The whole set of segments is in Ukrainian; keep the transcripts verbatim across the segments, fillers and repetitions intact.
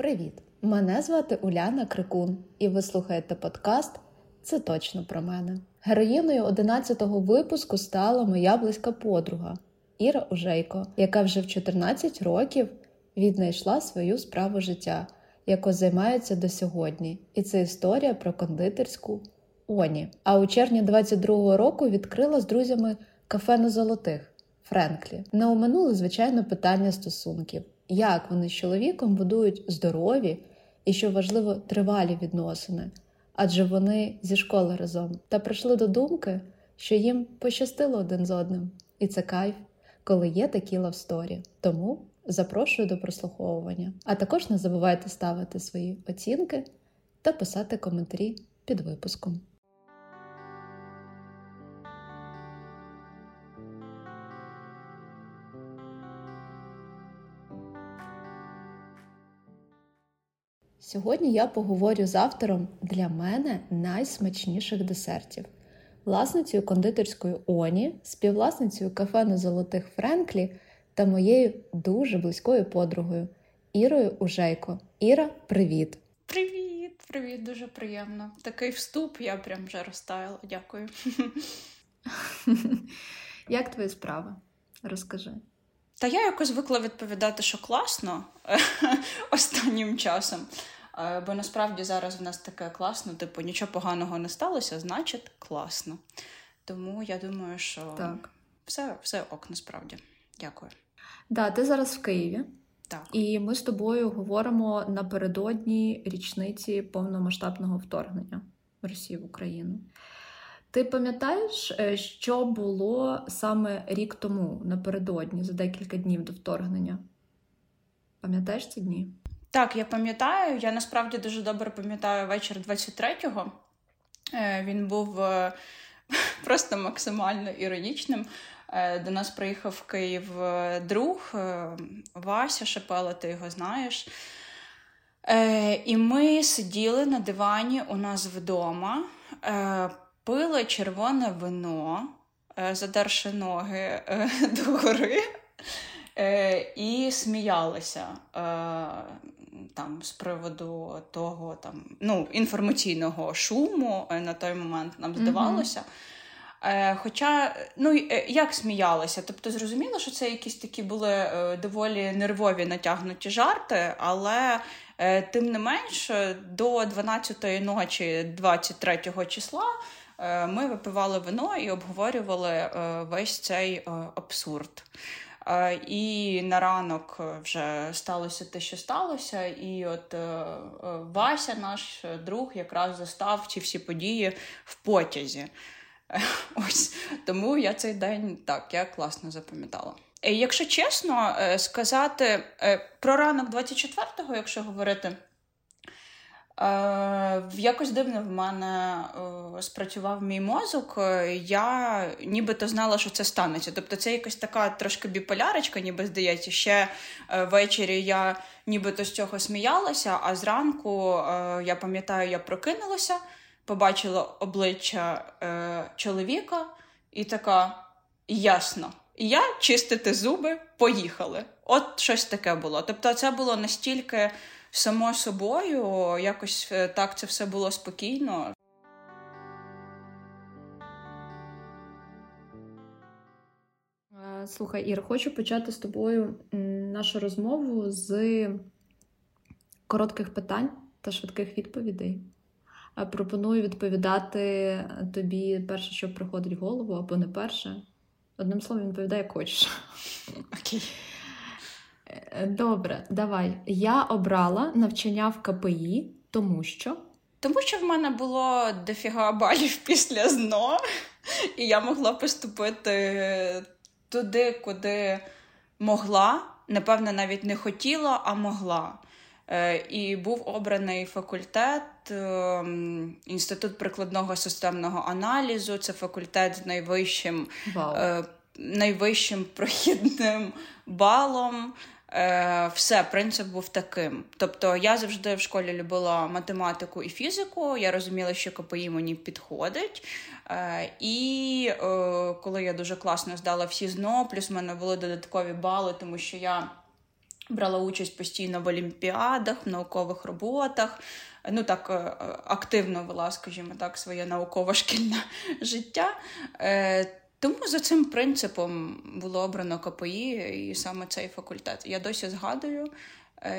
Привіт! Мене звати Уляна Крикун, і ви слухаєте подкаст «Це точно про мене». Героїною одинадцятого випуску стала моя близька подруга Іра Ужейко, яка вже в чотирнадцять років віднайшла свою справу життя, якою займається до сьогодні. І це історія про кондитерську Оні. А у червні двадцять другого року відкрила з друзями кафе на Золотих «Франклі». Не оминули, звичайно, питання стосунків. Як вони з чоловіком будують здорові і, що важливо, тривалі відносини, адже вони зі школи разом. Та прийшли до думки, що їм пощастило один з одним. І це кайф, коли є такі лавсторі. Тому запрошую до прослуховування. А також не забувайте ставити свої оцінки та писати коментарі під випуском. Сьогодні я поговорю з автором для мене найсмачніших десертів, власницею кондитерської Оні, співвласницею кафе на Золотих Френклі та моєю дуже близькою подругою Ірою Ужейко. Іра, привіт! Привіт! Привіт, дуже приємно. Такий вступ, я прям вже розтаяла. Дякую. Як твої справи? Розкажи. Та я якось звикла відповідати, що класно останнім часом, бо насправді зараз в нас таке класно, типу, нічого поганого не сталося, значить класно. Тому я думаю, що так. Все, все ок, насправді. Дякую. Да, ти зараз в Києві. Так. І ми з тобою говоримо напередодні річниці повномасштабного вторгнення Росії в Україну. Ти пам'ятаєш, що було саме рік тому, напередодні, за декілька днів до вторгнення? Пам'ятаєш ці дні? Так, я пам'ятаю. Я насправді дуже добре пам'ятаю вечір двадцять третього. Він був просто максимально іронічним. До нас приїхав в Київ друг Вася Шепела, ти його знаєш. І ми сиділи на дивані у нас вдома, пили червоне вино, задерши ноги догори, і сміялися там з приводу того там, ну, інформаційного шуму на той момент нам здавалося. Mm-hmm. Хоча, ну, як сміялися? Тобто зрозуміло, що це якісь такі були доволі нервові натягнуті жарти, але тим не менш до дванадцятої ночі двадцять третього числа ми випивали вино і обговорювали весь цей абсурд. І на ранок вже сталося те, що сталося. І от Вася, наш друг, якраз застав ці всі події в потязі. Ось. Тому я цей день так, я класно запам'ятала. Якщо чесно сказати, про ранок двадцять четвертого, якщо говорити, якось дивно в мене спрацював мій мозок, я нібито знала, що це станеться. Тобто це якась така трошки біполярочка, ніби здається. Ще ввечері я нібито з цього сміялася, а зранку, я пам'ятаю, я прокинулася, побачила обличчя чоловіка і така, ясно. Я чистити зуби, поїхали. От щось таке було. Тобто це було настільки само собою, якось так це все було спокійно. Слухай, Ір, хочу почати з тобою нашу розмову з коротких питань та швидких відповідей. Пропоную відповідати тобі перше, що приходить в голову, або не перше. Одним словом, відповідай, як хочеш. Окей. Добре, давай. Я обрала навчання в КПІ, тому що? Тому що в мене було дофіга балів після ЗНО, і я могла поступити туди, куди могла, напевно, навіть не хотіла, а могла. І був обраний факультет, Інститут прикладного системного аналізу, це факультет з найвищим, wow. найвищим прохідним балом. Все, принцип був таким. Тобто я завжди в школі любила математику і фізику, я розуміла, що КПІ мені підходить. І коли я дуже класно здала всі ЗНО, плюс в мене були додаткові бали, тому що я брала участь постійно в олімпіадах, в наукових роботах. Ну так, активно вела, скажімо так, своє науково-шкільне життя. Тому за цим принципом було обрано КПІ і саме цей факультет. Я досі згадую,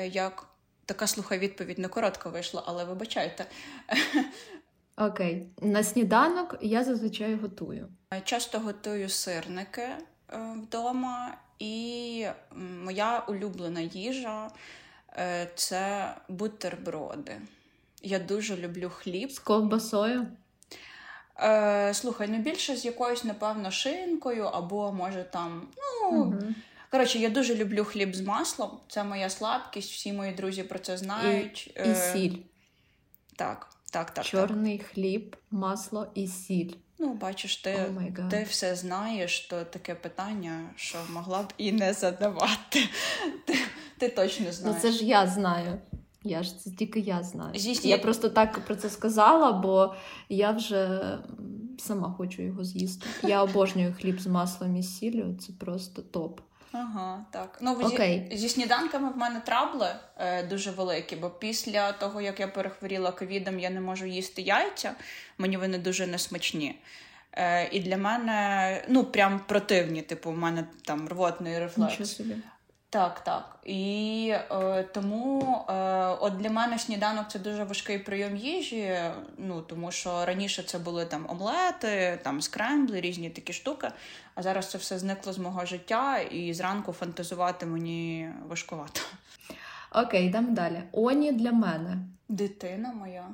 як така, слухай, відповідь не коротко вийшла, але вибачайте. Окей. На сніданок я зазвичай готую. Часто готую сирники вдома, і моя улюблена їжа – це бутерброди. Я дуже люблю хліб. З ковбасою? Е, слухай, ну більше з якоюсь, напевно, шинкою або, може, там, ну... Угу. Коротше, я дуже люблю хліб з маслом. Це моя слабкість, всі мої друзі про це знають. І, е... і сіль. Так, так, так. Чорний так. Хліб, масло і сіль. Ну, бачиш, ти, oh ти все знаєш, то таке питання, що могла б і не задавати. ти, ти точно знаєш. Ну, це ж я знаю. Я ж це тільки я знаю. З'їсти. Я просто так про це сказала, бо я вже сама хочу його з'їсти. Я обожнюю хліб з маслом і сіллю, це просто топ. Ага, так. Ну, okay. зі, зі сніданками в мене трабли е, дуже великі, бо після того, як я перехворіла ковідом, я не можу їсти яйця, мені вони дуже несмачні. Е, і для мене, ну, прям противні, типу, в мене там рвотний рефлекс. Нічого собі. Так, так. І е, тому е, от для мене сніданок – це дуже важкий прийом їжі, ну, тому що раніше це були там омлети, там скрембли, різні такі штуки, а зараз це все зникло з мого життя, і зранку фантазувати мені важкувато. Окей, йдемо далі. Оні для мене. Дитина моя.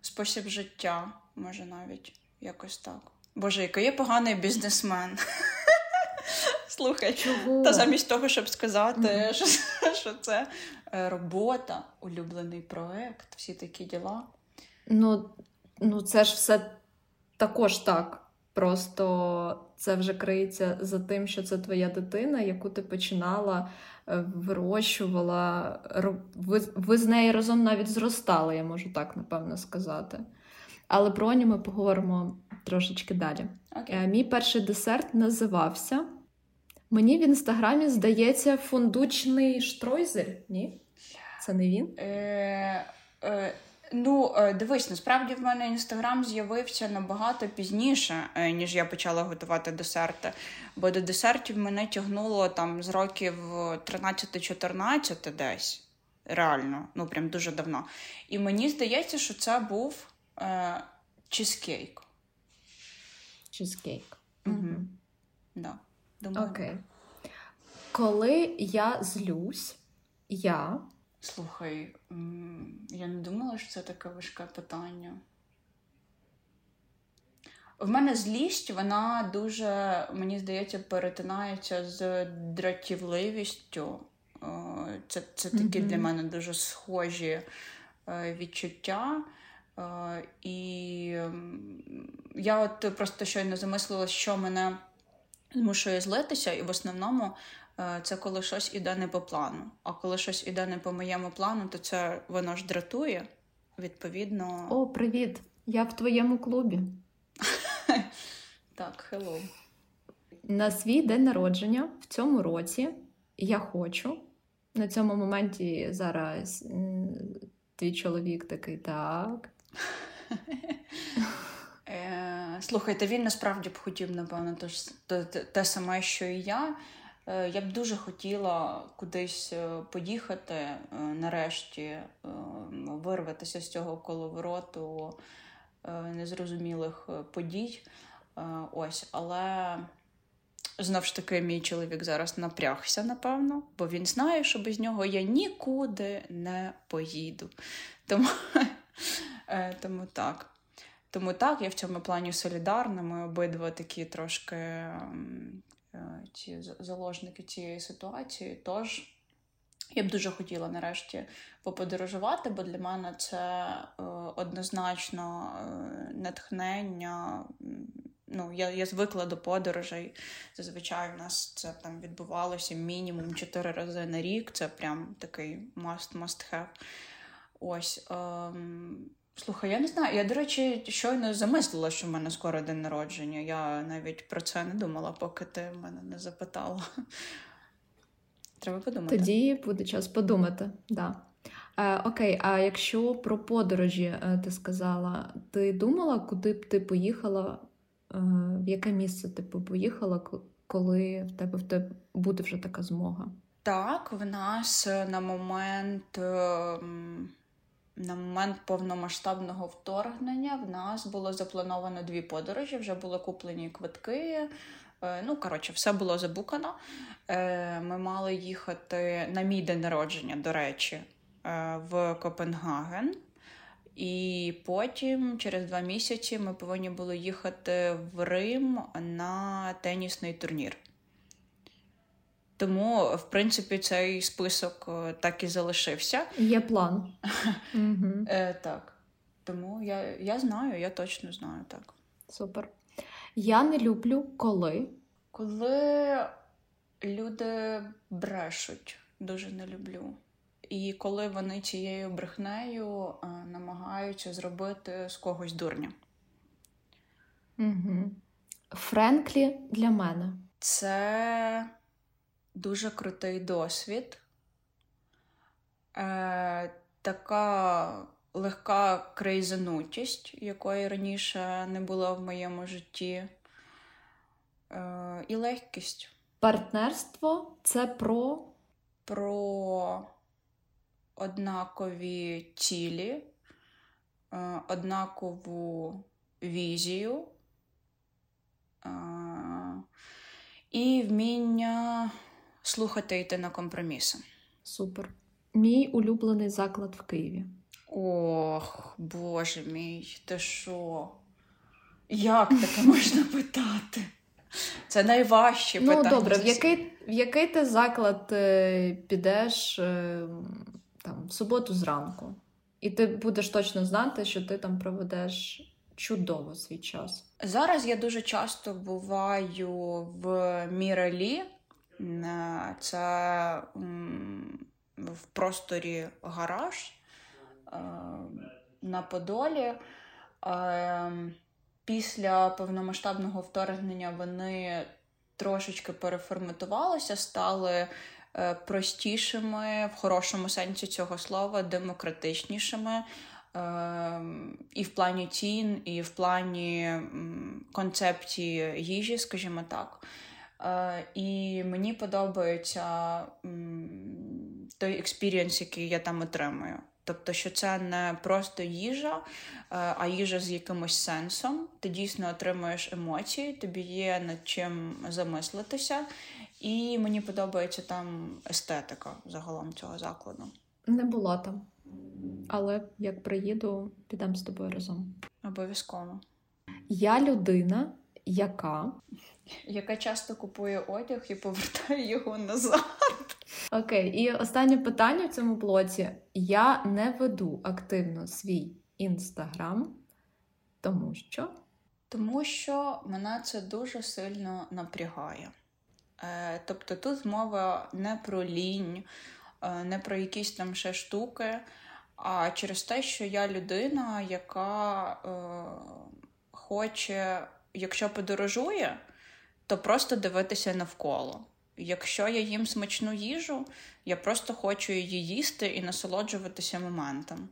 Спосіб життя, може навіть, якось так. Боже, який я поганий бізнесмен. Слухай, чого? Та замість того, щоб сказати, mm-hmm. що, що це робота, улюблений проєкт, всі такі діла. Ну, ну, це ж все також так. Просто це вже криється за тим, що це твоя дитина, яку ти починала, вирощувала. Ви, ви з нею разом навіть зростали, я можу так, напевно, сказати. Але про нього ми поговоримо трошечки далі. Okay. Мій перший десерт називався... Мені в Інстаграмі здається фундучний штройзель, ні? Це не він? Е, е, ну, дивись, насправді в мене Інстаграм з'явився набагато пізніше, ніж я почала готувати десерти. Бо до десертів мене тягнуло там з років тринадцять-чотирнадцять десь, реально, ну прям дуже давно. І мені здається, що це був е, чизкейк. Чизкейк. Угу. Mm-hmm. Да. Думаю. Окей. Коли я злюсь, я... Слухай, я не думала, що це таке важке питання. В мене злість, вона дуже, мені здається, перетинається з дратівливістю. Це, це такі mm-hmm. для мене дуже схожі відчуття. І я от просто щойно замислилась, що мене... змушує злитися, і в основному це коли щось іде не по плану. А коли щось іде не по моєму плану, то це воно ж дратує, відповідно... О, привіт! Я в твоєму клубі. Так, hello. На свій день народження в цьому році я хочу... На цьому моменті зараз твій чоловік такий, так... Слухайте, він насправді б хотів, напевно, те, те саме, що і я. Я б дуже хотіла кудись поїхати, нарешті вирватися з цього коловороту незрозумілих подій. Ось, але знов ж таки мій чоловік зараз напрягся, напевно, бо він знає, що без нього я нікуди не поїду. Тому, тому так. Тому так, я в цьому плані солідарна, ми обидва такі трошки ці заложники цієї ситуації. Тож я б дуже хотіла нарешті поподорожувати, бо для мене це однозначно натхнення. Ну, я, я звикла до подорожей. Зазвичай в нас це там відбувалося мінімум чотири рази на рік. Це прям такий must-must-have. Ось. Ем... Слухай, я не знаю. Я, до речі, щойно замислила, що в мене скоро день народження. Я навіть про це не думала, поки ти мене не запитала. Треба подумати. Тоді буде час подумати, да. Е, окей, а якщо про подорожі ти сказала, ти думала, куди б ти поїхала, е, в яке місце ти поїхала, коли в тебе, в тебе буде вже така змога? Так, в нас на момент, на момент повномасштабного вторгнення в нас було заплановано дві подорожі, вже були куплені квитки. Ну, коротше, все було забукано. Ми мали їхати на мій день народження, до речі, в Копенгаген. І потім, через два місяці, ми повинні були їхати в Рим на тенісний турнір. Тому, в принципі, цей список так і залишився. Є план. Так. Тому я, я знаю, я точно знаю, так. Супер. Я не люблю коли. Коли люди брешуть, дуже не люблю. І коли вони цією брехнею е, намагаються зробити з когось дурня. Угу. Франклі для мене. Це дуже крутий досвід. Е, така легка крейзанутість, якої раніше не було в моєму житті. Е, і легкість. Партнерство – це про? Про однакові цілі, е, однакову візію, е, і вміння слухати і йти на компроміси. Супер. Мій улюблений заклад в Києві. Ох, боже мій, ти що? Як таке можна питати? Це найважче питання. Ну, добре, в який, в який ти заклад підеш там, в суботу зранку? І ти будеш точно знати, що ти там проведеш чудово свій час. Зараз я дуже часто буваю в Міралі. Це в просторі гараж на Подолі. Після повномасштабного вторгнення вони трошечки переформатувалися, стали простішими, в хорошому сенсі цього слова, демократичнішими і в плані цін, і в плані концепції їжі, скажімо так. І мені подобається той експірієнс, який я там отримую. Тобто, що це не просто їжа, а їжа з якимось сенсом. Ти дійсно отримуєш емоції, тобі є над чим замислитися. І мені подобається там естетика загалом цього закладу. Не була там, але як приїду, підемо з тобою разом. Обов'язково. Я людина, яка... яка часто купує одяг і повертає його назад. Окей, і останнє питання в цьому блоці. Я не веду активно свій Інстаграм, тому що... Тому що мене це дуже сильно напрягає. Е, тобто тут мова не про лінь, е, не про якісь там ще штуки, а через те, що я людина, яка е, хоче, якщо подорожує, то просто дивитися навколо. Якщо я їм смачну їжу, я просто хочу її їсти і насолоджуватися моментом.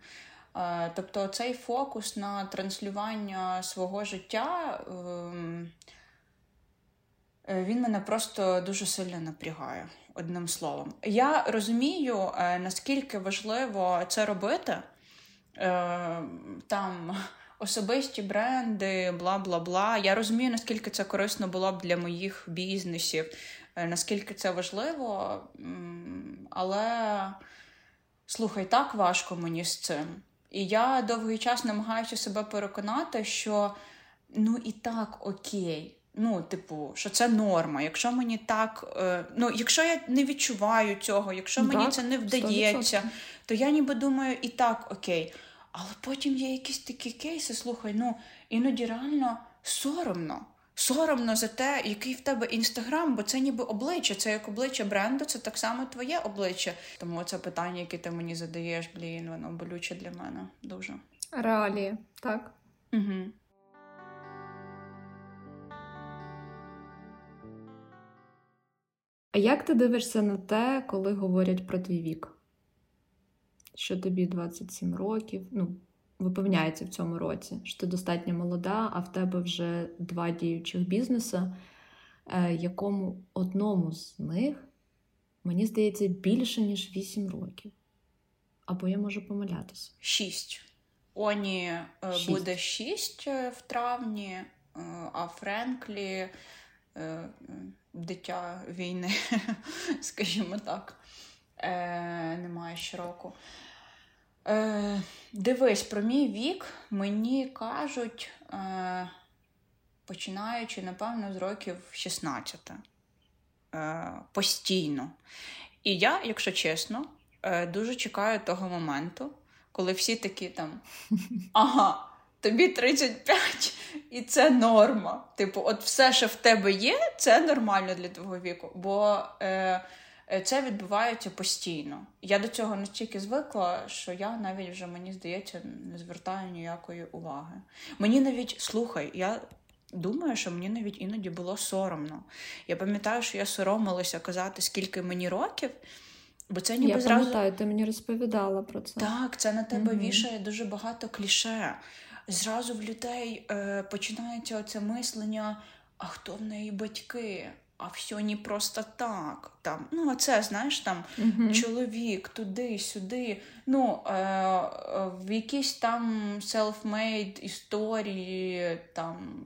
Тобто цей фокус на транслювання свого життя, він мене просто дуже сильно напрягає, одним словом. Я розумію, наскільки важливо це робити, там... особисті бренди, бла-бла-бла. Я розумію, наскільки це корисно було б для моїх бізнесів, наскільки це важливо, але, слухай, так важко мені з цим. І я довгий час намагаюся себе переконати, що ну і так окей. Ну, типу, що це норма. Якщо мені так... Ну, якщо я не відчуваю цього, якщо так, мені це не вдається, сто відсотків. То я ніби думаю, і так окей. Але потім є якісь такі кейси, слухай, ну, іноді реально соромно. Соромно за те, який в тебе Інстаграм, бо це ніби обличчя, це як обличчя бренду, це так само твоє обличчя. Тому це питання, яке ти мені задаєш, блін, воно болюче для мене дуже. Реалії, так? Угу. А як ти дивишся на те, коли говорять про твій вік? Що тобі двадцять сім років, ну, виповняється в цьому році, що ти достатньо молода, а в тебе вже два діючих бізнеса, якому одному з них, мені здається, більше, ніж вісім років. Або я можу помилятися. Шість. Оні шість. Буде шість в травні, а Франклі – дитя війни, скажімо так. Е, немає щороку. Е, дивись, про мій вік мені кажуть, е, починаючи, напевно, з років шістнадцяти. Е, постійно. І я, якщо чесно, е, дуже чекаю того моменту, коли всі такі там, ага, тобі тридцять п'ять, і це норма. Типу, от все, що в тебе є, це нормально для твого віку. Бо... Е, Це відбувається постійно. Я до цього настільки звикла, що я навіть вже, мені здається, не звертаю ніякої уваги. Мені навіть, слухай, я думаю, що мені навіть іноді було соромно. Я пам'ятаю, що я соромилася казати, скільки мені років, бо це ніби я зразу... Я пам'ятаю, ти мені розповідала про це. Так, це на тебе угу. вішає дуже багато кліше. Зразу в людей е, починається оце мислення, а хто в неї батьки? А все не просто так. Там, ну, оце, знаєш, там, mm-hmm. чоловік туди, сюди. Ну, е- е- в якісь там self-made історії там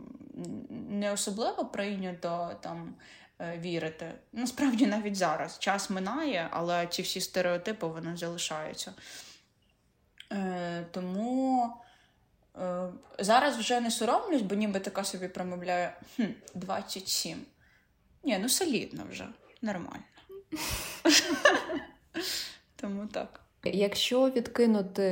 не особливо прийнято там е- вірити. Насправді навіть зараз. Час минає, але ці всі стереотипи, вони залишаються. Е- тому... Е- зараз вже не соромлюсь, бо ніби така собі промовляю хм, двадцять сім. Ні, ну солідно вже, нормально. Тому так. Якщо відкинути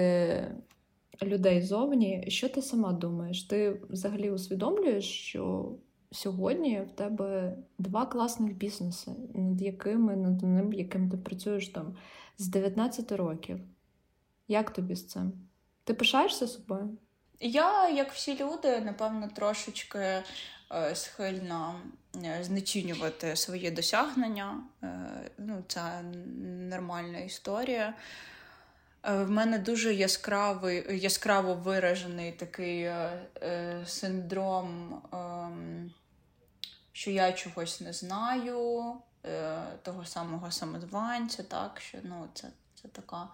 людей зовні, що ти сама думаєш? Ти взагалі усвідомлюєш, що сьогодні в тебе два класних бізнеси, над якими, над ним, яким ти працюєш там з дев'ятнадцяти років. Як тобі з цим? Ти пишаєшся собою? Я, як всі люди, напевно, трошечки схильна знецінювати свої досягнення. Ну, це нормальна історія. В мене дуже яскравий, яскраво виражений такий синдром, що я чогось не знаю, того самого самозванця, так, що, ну, це, це така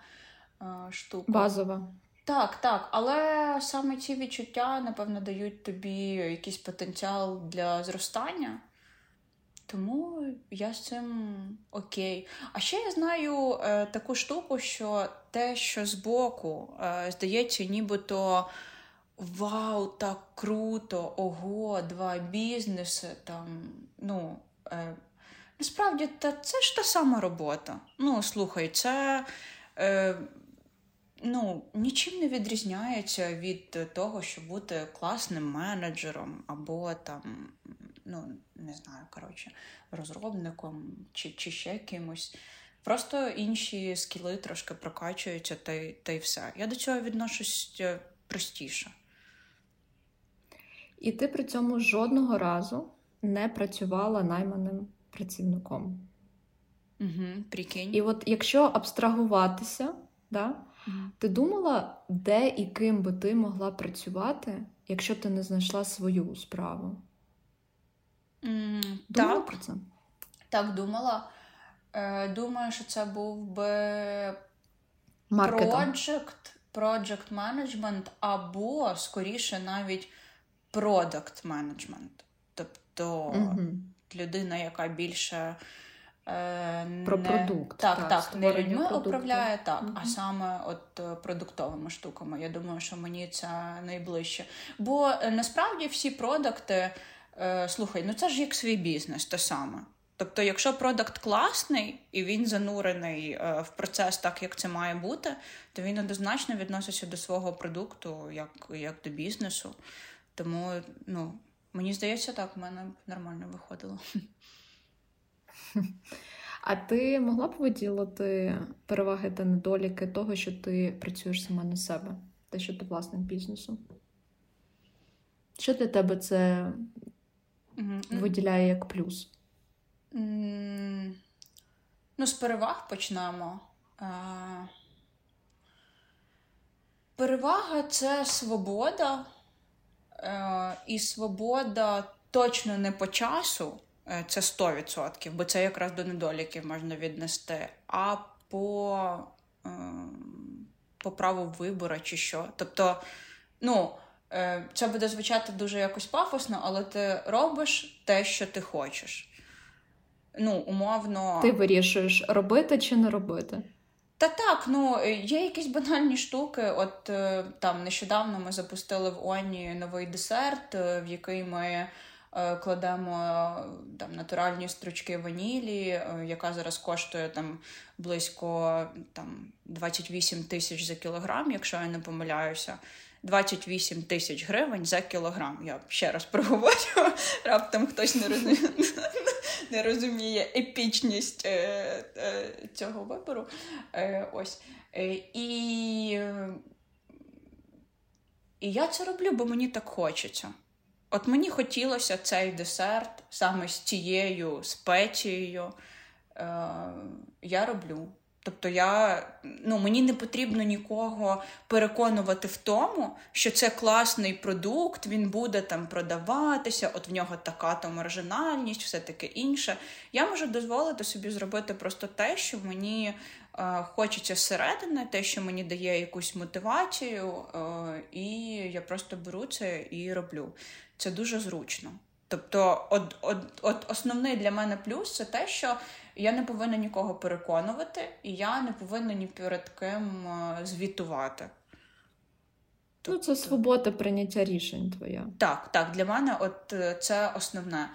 штука. Базова. Так, так, але саме ці відчуття, напевно, дають тобі якийсь потенціал для зростання, тому я з цим окей. А ще я знаю е, таку штуку, що те, що збоку, е, здається, нібито вау, так круто, ого, два бізнеси, там, ну, е, насправді, та, це ж та сама робота. Ну, слухай, це... Е, Ну, нічим не відрізняється від того, щоб бути класним менеджером або там, ну, не знаю, коротше, розробником чи, чи ще кимось. Просто інші скіли трошки прокачуються та й, та й все. Я до цього відношусь простіше. І ти при цьому жодного разу не працювала найманим працівником. Угу, прикинь. І от якщо абстрагуватися, да, ти думала, де і ким би ти могла працювати, якщо ти не знайшла свою справу? Mm, думала так. про це? Так, думала. Думаю, що це був би project, project management або, скоріше, навіть product management. Тобто mm-hmm. людина, яка більше... Про не... продукт. Так, так, так не людьми управляє, так, угу. а саме от продуктовими штуками. Я думаю, що мені це найближче. Бо насправді всі продукти, е, слухай, ну це ж як свій бізнес, те саме. Тобто, якщо продукт класний, і він занурений е, в процес так, як це має бути, то він однозначно відноситься до свого продукту, як, як до бізнесу. Тому, ну, мені здається, так, в мене нормально виходило. А ти могла б виділити переваги та недоліки того, що ти працюєш сама на себе? Те, що ти власник бізнесу? Що для тебе це mm-hmm. виділяє як плюс? Mm-hmm. Ну, з переваг почнемо. Перевага – це свобода. І свобода точно не по часу, це сто відсотків, бо це якраз до недоліків можна віднести, а по, по праву вибору чи що. Тобто, ну, це буде звучати дуже якось пафосно, але ти робиш те, що ти хочеш. Ну, умовно... Ти вирішуєш, робити чи не робити. Та так, ну, є якісь банальні штуки. От там нещодавно ми запустили в Оні новий десерт, в який ми е, кладемо там натуральні стручки ванілі, е, яка зараз коштує там близько там, двадцять вісім тисяч за кілограм, якщо я не помиляюся. двадцять вісім тисяч гривень за кілограм. Я ще раз проговорю, раптом хтось не розуміє. Не розуміє епічність е, е, цього вибору. Е, ось. Е, і, е, і я це роблю, бо мені так хочеться. От мені хотілося цей десерт саме з цією спецією. Е, я роблю. Тобто я, ну, мені не потрібно нікого переконувати в тому, що це класний продукт, він буде там продаватися, от в нього така там маржинальність, все таке інше. Я можу дозволити собі зробити просто те, що мені е, хочеться всередини, те, що мені дає якусь мотивацію, е, і я просто беру це і роблю. Це дуже зручно. Тобто, от, от, от основний для мене плюс – це те, що я не повинна нікого переконувати, і я не повинна ні перед ким звітувати. Тобто... Ну, це свобода прийняття рішень твоя. Так, так, для мене от це основне.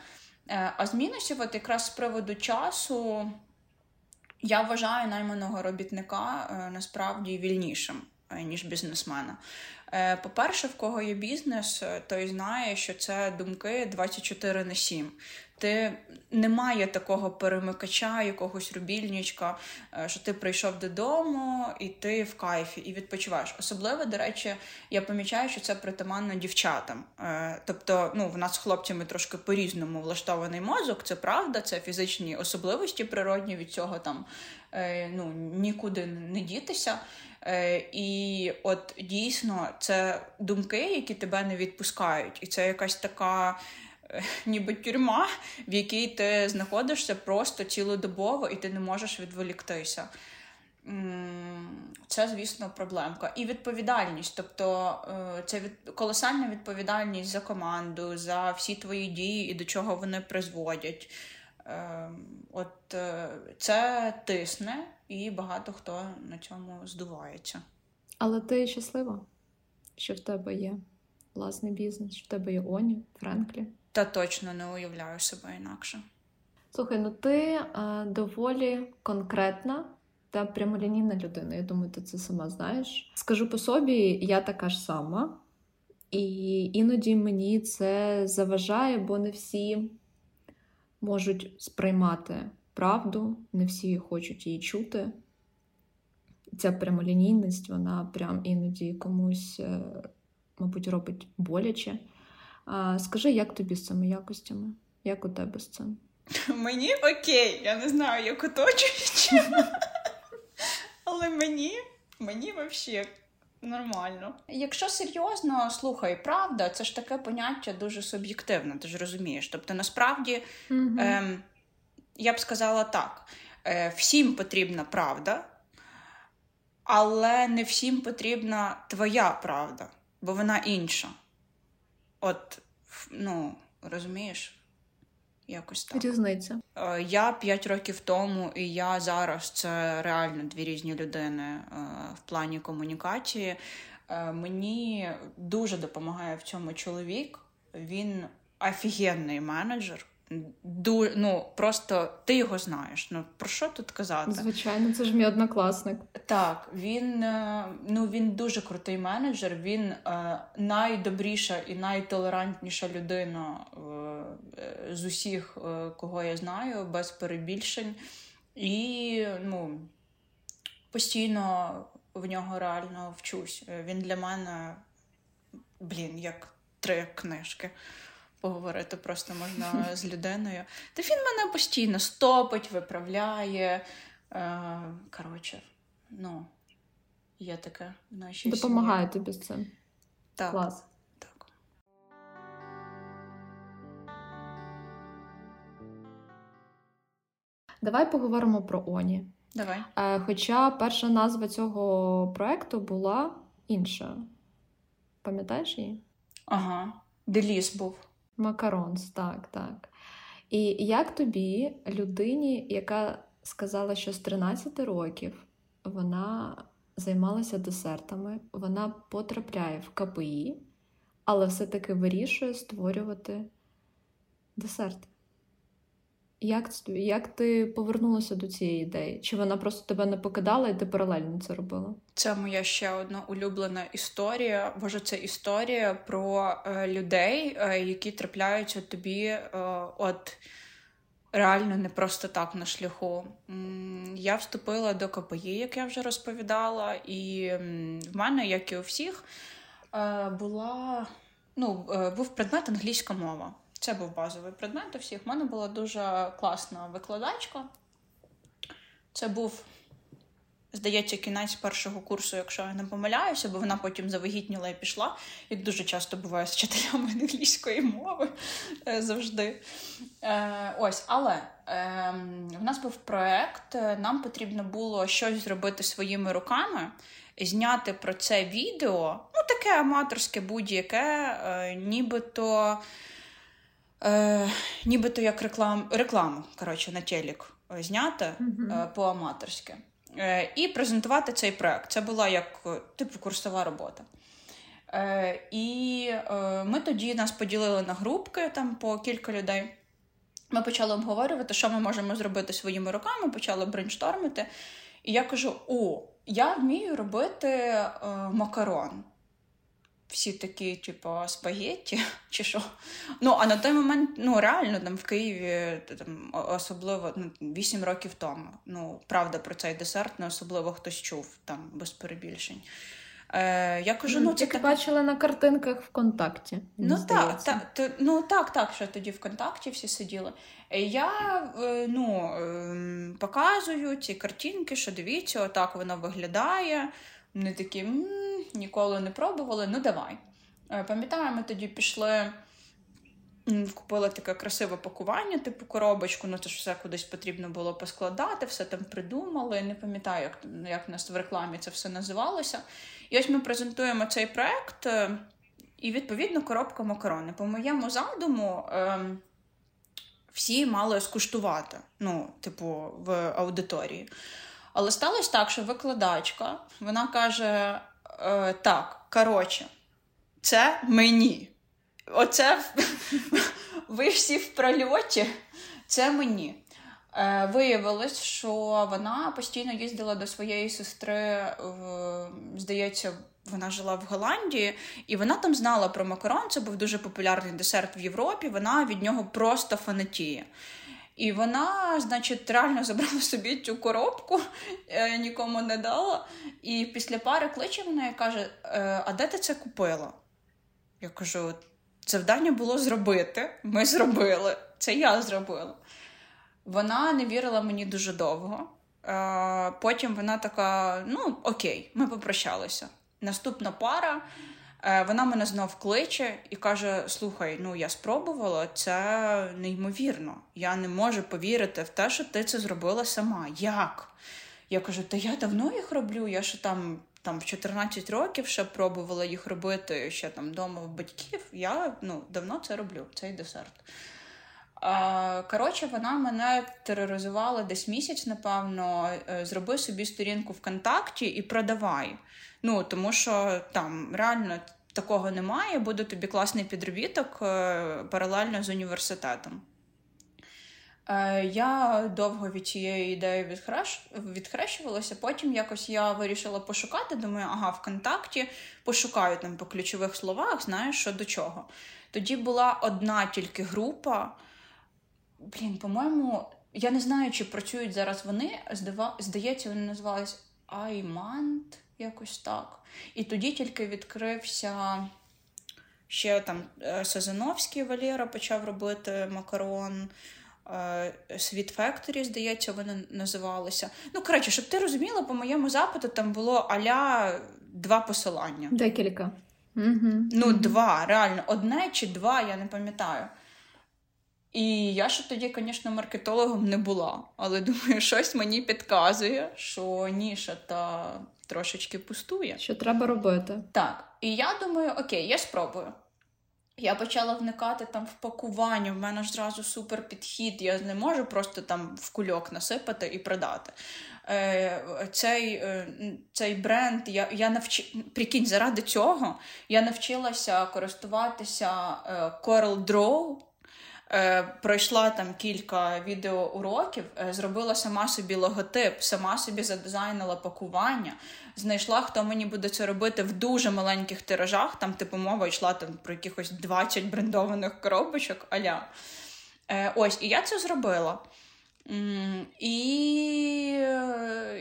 А з мінусів, от якраз з приводу часу, я вважаю найманого робітника насправді вільнішим, ніж бізнесмена. По-перше, в кого є бізнес, той знає, що це думки двадцять чотири на сім. Ти, немає такого перемикача, якогось рубільничка, що ти прийшов додому і ти в кайфі, і відпочиваєш. Особливо, до речі, я помічаю, що це притаманно дівчатам. Тобто, ну, в нас з хлопцями трошки по-різному влаштований мозок, це правда, це фізичні особливості природні, від цього там, ну, нікуди не дітися. І от дійсно це думки, які тебе не відпускають. І це якась така ніби тюрма, в якій ти знаходишся просто цілодобово і ти не можеш відволіктися. Це, звісно, проблемка. І відповідальність. Тобто це від... колосальна відповідальність за команду, за всі твої дії і до чого вони призводять. От це тисне, і багато хто на цьому здувається. Але ти щаслива, що в тебе є власний бізнес, що в тебе є Оні, Франклі? Та точно не уявляю себе інакше. Слухай, ну ти е, доволі конкретна та прямолінійна людина. Я думаю, ти це сама знаєш. Скажу по собі, я така ж сама. І іноді мені це заважає, бо не всі можуть сприймати правду, не всі хочуть її чути. Ця прямолінійність, вона прям іноді комусь, мабуть, робить боляче. А, скажи, як тобі з цими якостями? Як у тебе з цим? Мені окей, я не знаю, як оточуючи, але мені, мені взагалі нормально. Якщо серйозно, слухай, правда, це ж таке поняття дуже суб'єктивне, ти ж розумієш. Тобто, насправді, е, я б сказала так, е, всім потрібна правда, але не всім потрібна твоя правда, бо вона інша. От, ну, розумієш, якось так. Різниця. Я п'ять років тому і я зараз – це реально дві різні людини в плані комунікації. Мені дуже допомагає в цьому чоловік. Він офігенний менеджер. Ду, ну, просто ти його знаєш. Ну, про що тут казати? Звичайно, це ж мій однокласник. Так, він, ну, він дуже крутий менеджер, він е, найдобріша і найтолерантніша людина е, з усіх, е, кого я знаю, без перебільшень. І, ну, постійно в нього реально вчусь. Він для мене, блін, як три книжки. Поговорити просто можна з людиною. Та він мене постійно стопить, виправляє, Коротше, ну, є таке в нашій сім'ї. Допомагає тобі з цим. Так. Клас. Так. Давай поговоримо про Оні. Давай. Хоча перша назва цього проекту була інша. Пам'ятаєш її? Ага. Деліс був. Макаронс, так, так. І як тобі, людині, яка сказала, що з тринадцяти років вона займалася десертами, вона потрапляє в КПІ, але все-таки вирішує створювати десерти? Як, як ти повернулася до цієї ідеї? Чи вона просто тебе не покидала і ти паралельно це робила? Це моя ще одна улюблена історія. Боже, це історія про е, людей, е, які трапляються тобі е, от реально не просто так на шляху. М-м, я вступила до КПІ, як я вже розповідала, і м, в мене, як і у всіх, е, була, ну, е, був предмет англійська мова. Це був базовий предмет у всіх. У мене була дуже класна викладачка. Це був, здається, кінець першого курсу, якщо я не помиляюся, бо вона потім завагітніла і пішла. Як дуже часто буває з вчителями англійської мови завжди. Ось, але в нас був проєкт, нам потрібно було щось зробити своїми руками, зняти про це відео, ну таке аматорське будь-яке, нібито... Е, нібито як реклам, рекламу, коротше, на телек зняти mm-hmm. е, по-аматорськи. Е, і презентувати цей проект. Це була як, типу, курсова робота. Е, і е, ми тоді нас поділили на групки, там по кілька людей. Ми почали обговорювати, що ми можемо зробити своїми руками, почали брейнштормити. І я кажу, о, я вмію робити е, макарон. Всі такі, типу, спагетті, чи що. Ну, а на той момент, ну, реально, там, в Києві, там, особливо, ну, вісім років тому, ну, правда, про цей десерт не особливо хтось чув, там, без перебільшень. Е, я кажу, ну, це так... бачила на картинках ВКонтакті. Ну, так, та, та, ну, так, так, що тоді ВКонтакті всі сиділи. Я, е, ну, е, показую ці картинки, що дивіться, отак воно виглядає. Вони такі, м-м, ніколи не пробували, ну давай. Пам'ятаю, ми тоді пішли, купили таке красиве пакування, типу коробочку, ну це ж все кудись потрібно було поскладати, все там придумали, не пам'ятаю, як, як в нас в рекламі це все називалося. І ось ми презентуємо цей проект, і відповідно коробка макарони. По моєму задуму, ем, всі мали скуштувати, ну, типу, в аудиторії. Але сталося так, що викладачка, вона каже, е, так, коротше, це мені. Оце, ви всі в прольоті, це мені. Е, виявилось, що вона постійно їздила до своєї сестри, в, здається, вона жила в Голландії, і вона там знала про макарон, це був дуже популярний десерт в Європі, вона від нього просто фанатіє. І вона, значить, реально забрала собі цю коробку, е, нікому не дала. І після пари кличе вона і каже, е, а де ти це купила? Я кажу, завдання було зробити, ми зробили, це я зробила. Вона не вірила мені дуже довго. Е, потім вона така, ну окей, ми попрощалися. Наступна пара, е, вона мене знов кличе і каже, слухай, ну я спробувала, це неймовірно. Я не можу повірити в те, що ти це зробила сама. Як? Я кажу, та я давно їх роблю, я ще там, там в чотирнадцять років ще пробувала їх робити, ще там вдома в батьків. Я ну, давно це роблю, цей десерт. Е, коротше, вона мене тероризувала десь місяць, напевно, зроби собі сторінку ВКонтакті і продавай. Ну, тому що там реально такого немає, буде тобі класний підробіток паралельно з університетом. Я довго від цієї ідеї відхрещ... відхрещувалася, потім якось я вирішила пошукати, думаю, ага, ВКонтакті, пошукаю там по ключових словах, знаю, що до чого. Тоді була одна тільки група, блін, по-моєму, я не знаю, чи працюють зараз вони, Здава... здається, вони називалися «Аймант», якось так. І тоді тільки відкрився ще там Сазановський Валера, почав робити макарон. Світ Factory, здається, вони називалися. Ну, коротше, щоб ти розуміла, по моєму запиту там було а-ля два посилання. Декілька. Mm-hmm. Ну, mm-hmm. два, реально. Одне чи два, я не пам'ятаю. І я ще тоді, звісно, маркетологом не була. Але, думаю, щось мені підказує, що ніша та трошечки пустує. Що треба робити. Так. І я думаю, окей, я спробую. Я почала вникати там в пакування, в мене ж зразу супер підхід, я не можу просто там в кульок насипати і продати. Е, цей, цей бренд, я, я навч... прикинь, заради цього я навчилася користуватися Corel Draw, е, пройшла там кілька відеоуроків, е, зробила сама собі логотип, сама собі задизайнила пакування, знайшла, хто мені буде це робити в дуже маленьких тиражах, там типу мова йшла там про якихось двадцять брендованих коробочок, аля. Е, ось, і я це зробила. М- і...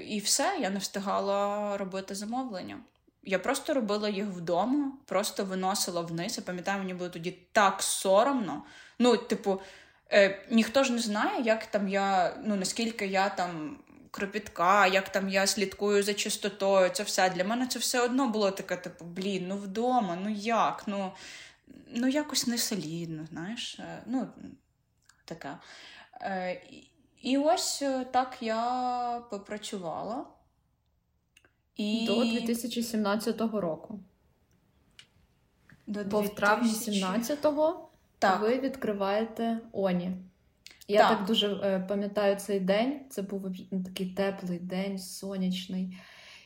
і все, я не встигала робити замовлення. Я просто робила їх вдома, просто виносила вниз. Я пам'ятаю, мені було тоді так соромно. Ну, типу, е, ніхто ж не знає, як там я, ну, наскільки я там кропітка, як там я слідкую за чистотою, це все. Для мене це все одно було таке, типу, блін, ну вдома, ну як, ну, ну якось не солідно, знаєш, ну, таке. Е, і ось так я попрацювала. І... До дві тисячі сімнадцятого року. До дві тисячі... Бо в травні сімнадцятого так. Ви відкриваєте Оні. Я так, так дуже е, пам'ятаю цей день. Це був такий теплий день, сонячний.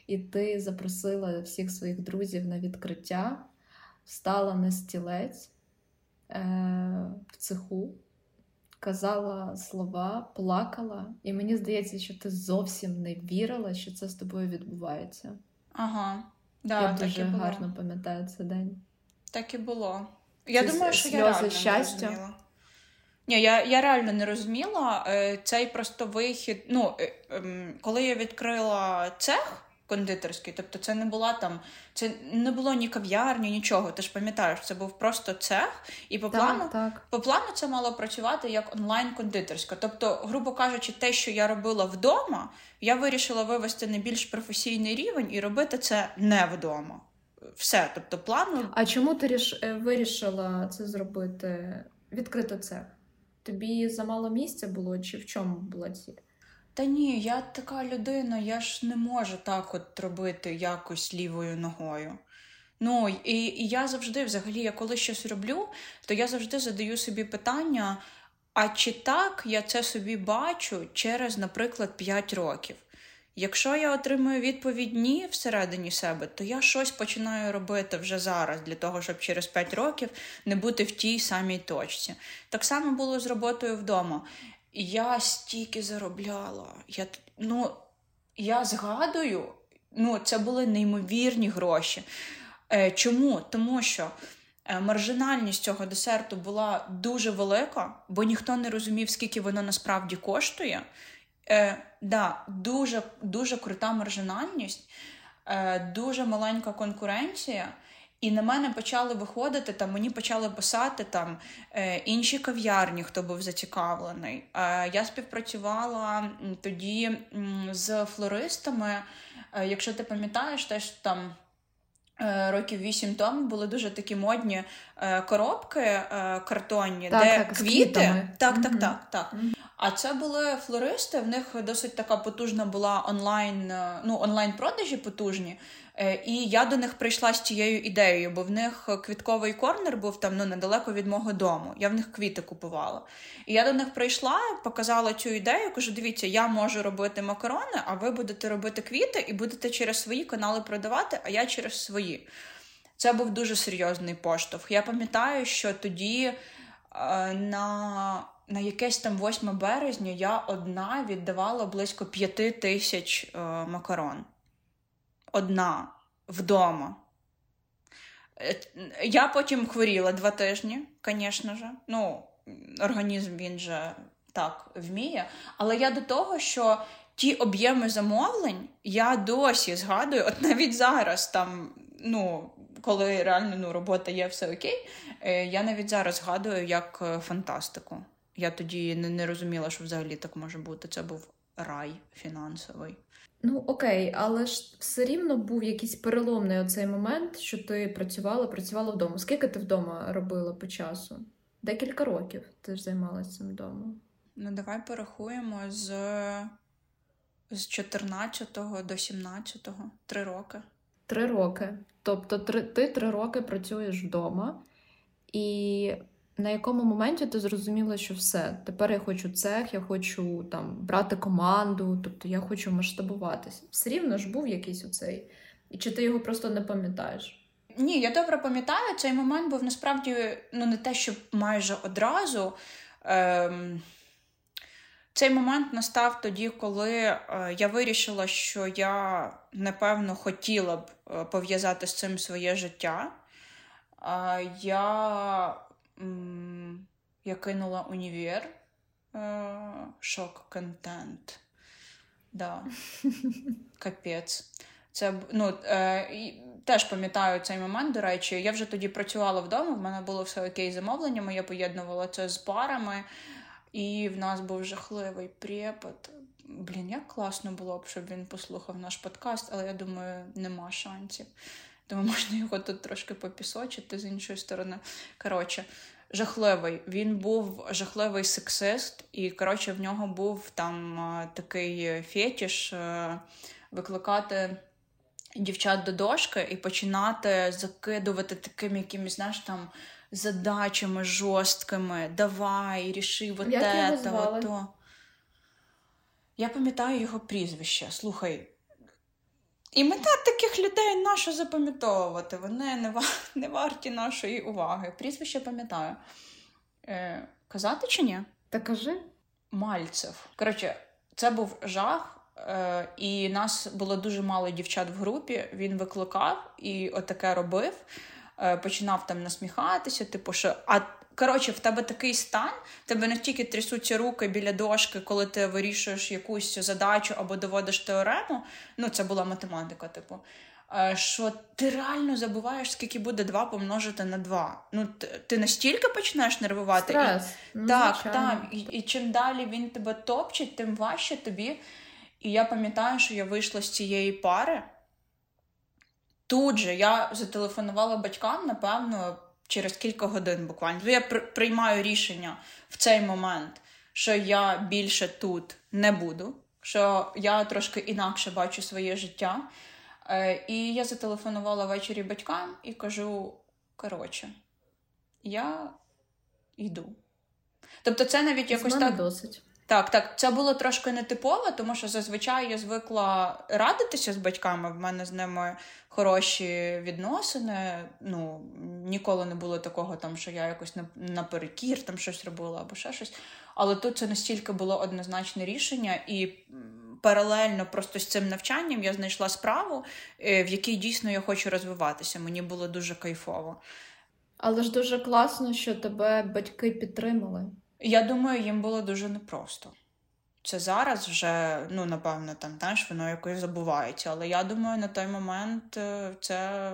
І ти запросила всіх своїх друзів на відкриття. Встала на стілець е, в цеху. Казала слова, плакала. І мені здається, що ти зовсім не вірила, що це з тобою відбувається. Ага. Да, я дуже гарно пам'ятаю цей день. Так і було. Я це думаю, що я реально щастя. Не розуміла. Ні, я, я реально не розуміла. Цей просто вихід... Ну, коли я відкрила цех кондитерський, тобто це не була там... Це не було ні кав'ярні, нічого. Ти ж пам'ятаєш, це був просто цех. І по, так, плану, так. по плану це мало працювати як онлайн-кондитерська. Тобто, грубо кажучи, те, що я робила вдома, я вирішила вивести на більш професійний рівень і робити це не вдома. Все, тобто плану... А чому ти ріш... вирішила це зробити, відкрити цех? Тобі замало місця було, чи в чому була ціль? Та ні, я така людина, я ж не можу так от робити якось лівою ногою. Ну, і, і я завжди, взагалі, я коли щось роблю, то я завжди задаю собі питання, а чи так я це собі бачу через, наприклад, п'ять років? Якщо я отримую відповідь «ні» всередині себе, то я щось починаю робити вже зараз, для того, щоб через п'ять років не бути в тій самій точці. Так само було з роботою вдома. Я стільки заробляла. Я, ну, я згадую, ну, це були неймовірні гроші. Е, чому? Тому що маржинальність цього десерту була дуже велика, бо ніхто не розумів, скільки воно насправді коштує. Е, да, дуже, дуже крута маржинальність, е, дуже маленька конкуренція. І на мене почали виходити, там, мені почали писати там, е, інші кав'ярні, хто був зацікавлений. Е, я співпрацювала тоді з флористами. Е, якщо ти пам'ятаєш, теж там е, років вісім тому були дуже такі модні е, коробки е, картонні, так, де так, квіти. Так, mm-hmm. так, так, так. Mm-hmm. А це були флористи, в них досить така потужна була онлайн, ну, онлайн-продажі потужні. І я до них прийшла з цією ідеєю, бо в них квітковий корнер був там, ну, недалеко від мого дому. Я в них квіти купувала. І я до них прийшла, показала цю ідею, кажу, дивіться, я можу робити макарони, а ви будете робити квіти і будете через свої канали продавати, а я через свої. Це був дуже серйозний поштовх. Я пам'ятаю, що тоді на... На якесь там восьме березня я одна віддавала близько п'яти тисяч е, макарон. Одна. Вдома. Е, я потім хворіла два тижні, звісно ж. Ну, організм, він же так вміє. Але я до того, що ті об'єми замовлень я досі згадую, от навіть зараз там, ну... коли реально, ну, робота є, все окей, е, я навіть зараз згадую як фантастику. Я тоді не, не розуміла, що взагалі так може бути. Це був рай фінансовий. Ну, окей, але ж все рівно був якийсь переломний оцей момент, що ти працювала, працювала вдома. Скільки ти вдома робила по часу? Декілька років ти ж займалася цим вдома. Ну, давай порахуємо з, з чотирнадцятого до сімнадцятого. Три роки. Три роки. Тобто три, ти три роки працюєш вдома, і на якому моменті ти зрозуміла, що все, тепер я хочу цех, я хочу там брати команду, тобто я хочу масштабуватися. Все рівно ж був якийсь оцей, і чи ти його просто не пам'ятаєш? Ні, я добре пам'ятаю, цей момент був насправді, ну не те, що майже одразу. Ем... Цей момент настав тоді, коли я вирішила, що я, напевно, хотіла б пов'язати з цим своє життя. Я, я кинула універ, шок-контент, да, капець. Це, ну, теж пам'ятаю цей момент, до речі. Я вже тоді працювала вдома, в мене було все окей з замовленнями, я поєднувала це з парами. І в нас був жахливий препод. Блін, як класно було б, щоб він послухав наш подкаст, але я думаю, нема шансів. Думаю, можна його тут трошки попісочити з іншої сторони. Коротше, жахливий. Він був жахливий сексист, і, коротше, в нього був там такий фетіш викликати дівчат до дошки і починати закидувати таким якимось, знаєш, там, задачами жорсткими, давай, ріши вот те та ото. Я пам'ятаю його прізвище, слухай. Імена таких людей нащо запам'ятовувати, вони не, вар... не варті нашої уваги. Прізвище пам'ятаю. Е, казати чи ні? Та кажи. Мальцев. Коротше, це був жах. І нас було дуже мало дівчат в групі, він викликав і отаке робив, починав там насміхатися, типу, що... А, коротше, в тебе такий стан, в тебе настільки трясуться руки біля дошки, коли ти вирішуєш якусь задачу або доводиш теорему, ну, це була математика, типу, що ти реально забуваєш, скільки буде два помножити на два. Ну, ти настільки починаєш нервувати. Стрес. І... Ну, так, так. І, і чим далі він тебе топчить, тим важче тобі. І я пам'ятаю, що я вийшла з цієї пари. Тут же я зателефонувала батькам, напевно, через кілька годин буквально. Я приймаю рішення в цей момент, що я більше тут не буду, що я трошки інакше бачу своє життя. І я зателефонувала ввечері батькам і кажу, коротше, я йду. Тобто це навіть якось так... досить. Так, так, це було трошки нетипово, тому що зазвичай я звикла радитися з батьками, в мене з ними хороші відносини, ну, ніколи не було такого, там, що я якось наперекір там щось робила або ще щось, але тут це настільки було однозначне рішення, і паралельно просто з цим навчанням я знайшла справу, в якій дійсно я хочу розвиватися, мені було дуже кайфово. Але ж дуже класно, що тебе батьки підтримали. Я думаю, їм було дуже непросто. Це зараз вже, ну, напевно, там, знаєш, воно якось забувається. Але я думаю, на той момент це,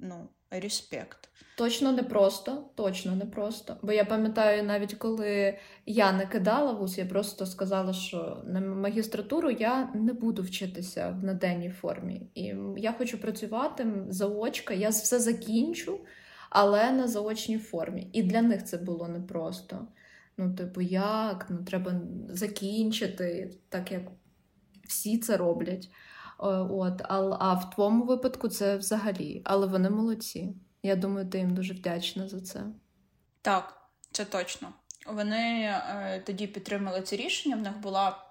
ну, респект. Точно непросто, точно непросто. Бо я пам'ятаю, навіть коли я не кидала вуз, я просто сказала, що на магістратуру я не буду вчитися в наденній формі. І я хочу працювати заочка, я все закінчу, але на заочній формі. І для них це було непросто. Ну, типу, як? Ну, треба закінчити, так як всі це роблять. От. А, а в твоєму випадку це взагалі. Але вони молодці. Я думаю, ти їм дуже вдячна за це. Так, це точно. Вони е, тоді підтримали це рішення. В них була,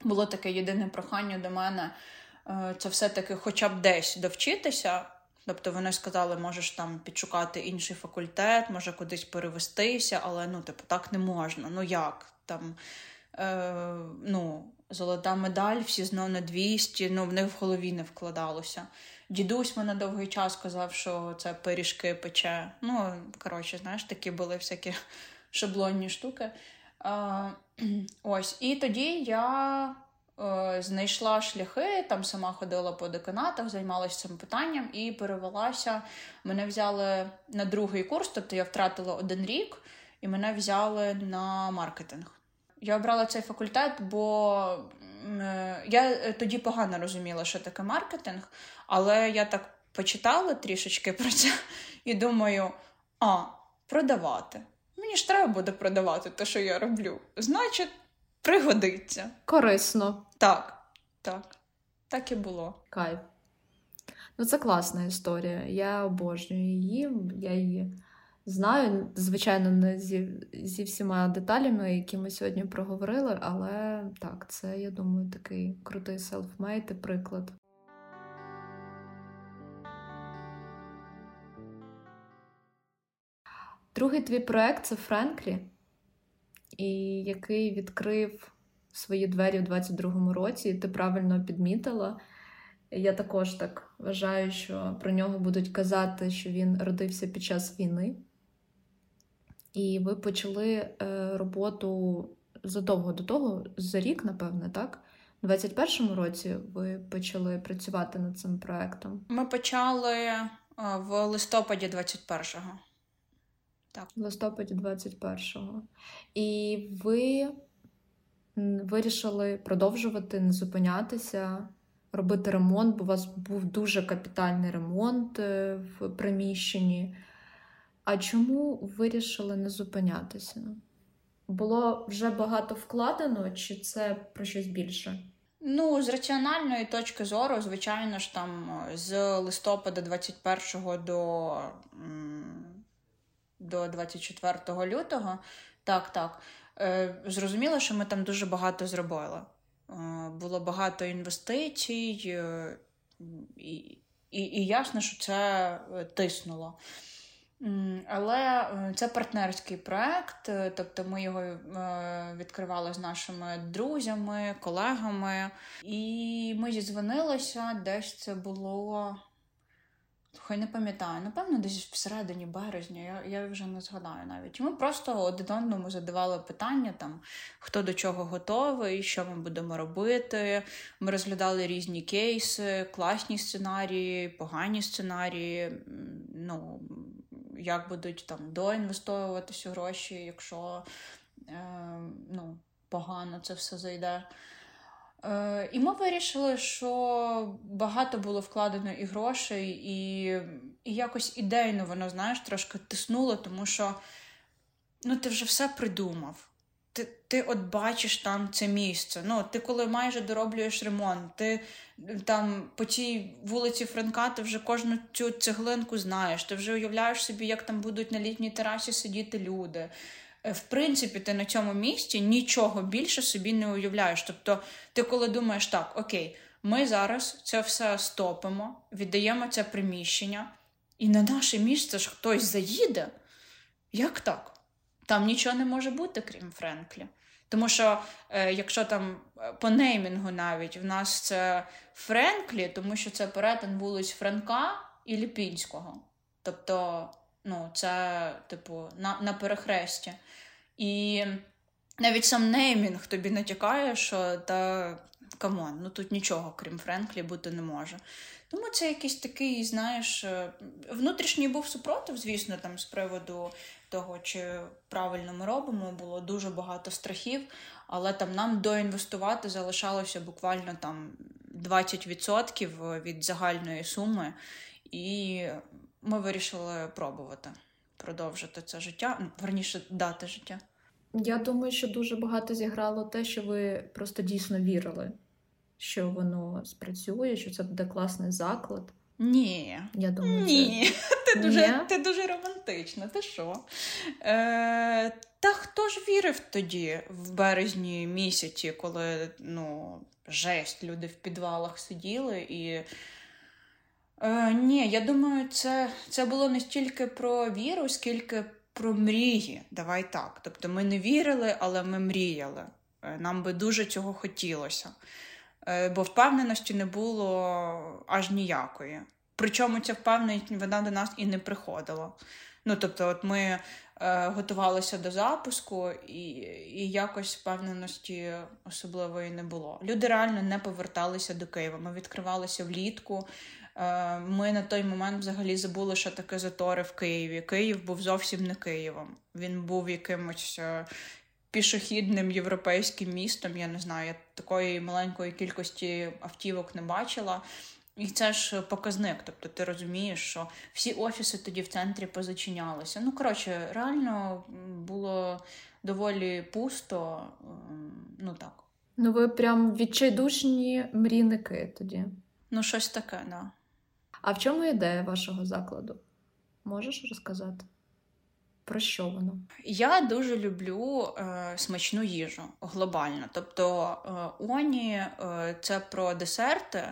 було таке єдине прохання до мене. Е, це все-таки хоча б десь довчитися. Тобто вони сказали, можеш там підшукати інший факультет, може кудись перевестися, але, ну, типу, так не можна. Ну, як? Там, е, ну, золота медаль, всі ЗНО на двісті, ну, в них в голові не вкладалося. Дідусь мене довгий час казав, що це пиріжки пече. Ну, коротше, знаєш, такі були всякі шаблонні штуки. Е, ось, і тоді я... знайшла шляхи, там сама ходила по деканатах, займалася цим питанням і перевелася. Мене взяли на другий курс, тобто я втратила один рік і мене взяли на маркетинг. Я обрала цей факультет, бо я тоді погано розуміла, що таке маркетинг, але я так почитала трішечки про це і думаю, а, продавати. Мені ж треба буде продавати те, що я роблю. Значить, пригодиться. Корисно. Так, так. Так і було. Кайф. Ну, це класна історія. Я обожнюю її. Я її знаю. Звичайно, не зі, зі всіма деталями, які ми сьогодні проговорили, але так, це, я думаю, такий крутий селфмейд і приклад. Другий твій проєкт – це Frankly, і який відкрив свої двері у двадцять другому році, і ти правильно підмітила. Я також так вважаю, що про нього будуть казати, що він родився під час війни. І ви почали роботу задовго до того, за рік, напевне, так? У двадцять першому році ви почали працювати над цим проєктом. Ми почали в листопаді двадцять першого. Так. В листопаді двадцять першого. І ви вирішили продовжувати, не зупинятися, робити ремонт, бо у вас був дуже капітальний ремонт в приміщенні. А чому вирішили не зупинятися? Було вже багато вкладено, чи це про щось більше? Ну, з раціональної точки зору, звичайно ж, там з листопада двадцять першого до... до двадцять четвертого лютого, так, так, зрозуміло, що ми там дуже багато зробили. Було багато інвестицій, і, і, і ясно, що це тиснуло. Але це партнерський проект, тобто ми його відкривали з нашими друзями, колегами, і ми зідзвонилися, десь це було... Хай не пам'ятаю, напевно, десь всередині березня, я, я вже не згадаю навіть. Ми просто один одному задавали питання, там, хто до чого готовий, що ми будемо робити. Ми розглядали різні кейси, класні сценарії, погані сценарії, ну, як будуть там доінвестовуватися гроші, якщо е, ну, погано це все зайде. І ми вирішили, що багато було вкладено і грошей, і, і якось ідейно воно, знаєш, трошки тиснуло, тому що ну, ти вже все придумав. Ти, ти от бачиш там це місце. Ну, ти коли майже дороблюєш ремонт, ти там по цій вулиці Франка ти вже кожну цю цеглинку знаєш, ти вже уявляєш собі, як там будуть на літній терасі сидіти люди. В принципі, ти на цьому місці нічого більше собі не уявляєш. Тобто ти коли думаєш, так, окей, ми зараз це все стопимо, віддаємо це приміщення, і на наше місце ж хтось заїде, як так? Там нічого не може бути, крім Frankly. Тому що, е, якщо там по неймінгу навіть, в нас це Frankly, тому що це перетин вулиць Франка і Ліпінського. Тобто... Ну, це, типу, на, на перехресті. І навіть сам неймінг тобі натякає, що та камон, ну тут нічого, крім Frankly, бути не може. Тому це якийсь такий, знаєш, внутрішній був супротив, звісно, там з приводу того, чи правильно ми робимо, було дуже багато страхів, але там нам доінвестувати залишалося буквально там двадцять відсотків від загальної суми. І... Ми вирішили пробувати продовжити це життя, верніше, дати життя. Я думаю, що дуже багато зіграло те, що ви просто дійсно вірили, що воно спрацює, що це буде класний заклад. Ні. Я думаю, Ні. Це... Ти, Ні. Дуже, ти дуже романтична, ти що? Е, та хто ж вірив тоді в березні місяці, коли, ну, жесть, люди в підвалах сиділи і... Е, ні, я думаю, це, це було не стільки про віру, скільки про мрії, давай так. Тобто ми не вірили, але ми мріяли. Нам би дуже цього хотілося. Е, бо впевненості не було аж ніякої. Причому ця впевненість, вона до нас і не приходила. Ну, тобто, от ми е, готувалися до запуску, і, і якось впевненості особливої не було. Люди реально не поверталися до Києва. Ми відкривалися влітку, Ми на той момент взагалі забули, що таке затори в Києві. Київ був зовсім не Києвом. Він був якимось пішохідним європейським містом. Я не знаю, я такої маленької кількості автівок не бачила. І це ж показник, тобто ти розумієш, що всі офіси тоді в центрі позачинялися. Ну, коротше, реально було доволі пусто, ну так. Ну ви прям відчайдушні мрійники тоді. Ну, щось таке, так. Да. А в чому ідея вашого закладу? Можеш розказати? Про що воно? Я дуже люблю е, смачну їжу глобально. Тобто е, Оні е, – це про десерти,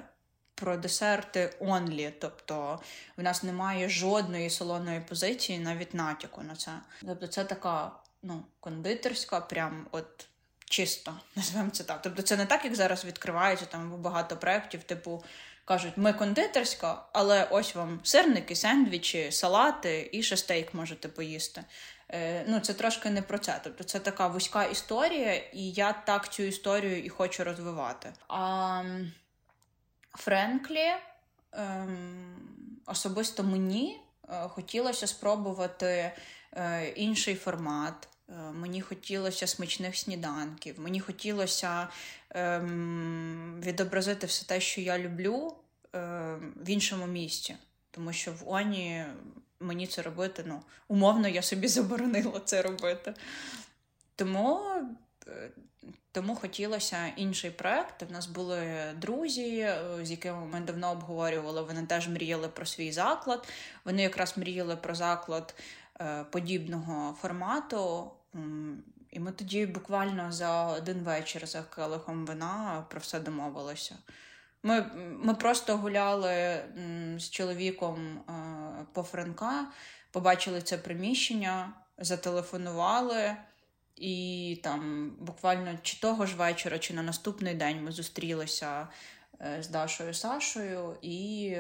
про десерти онлі, тобто в нас немає жодної солоної позиції, навіть натяку на це. Тобто це така, ну, кондитерська, прям от чисто, називаємо це так. Тобто це не так, як зараз відкривається, там багато проєктів, типу, кажуть, ми кондитерська, але ось вам сирники, сендвічі, салати і ще стейк можете поїсти. Е, ну, це трошки не про це. Тобто це така вузька історія, і я так цю історію і хочу розвивати. А... Франклі, ем, особисто мені е, хотілося спробувати е, інший формат, е, мені хотілося смачних сніданків, мені хотілося е, відобразити все те, що я люблю, е, в іншому місці, тому що в Оні мені це робити, ну, умовно, я собі заборонила це робити. Тому... Е, Тому хотілося інший проєкт. У нас були друзі, з якими ми давно обговорювали, вони теж мріяли про свій заклад. Вони якраз мріяли про заклад подібного формату. І ми тоді буквально за один вечір за келихом вина про все домовилися. Ми, ми просто гуляли з чоловіком по Франка, побачили це приміщення, зателефонували. І там буквально чи того ж вечора, чи на наступний день ми зустрілися з Дашою, Сашою і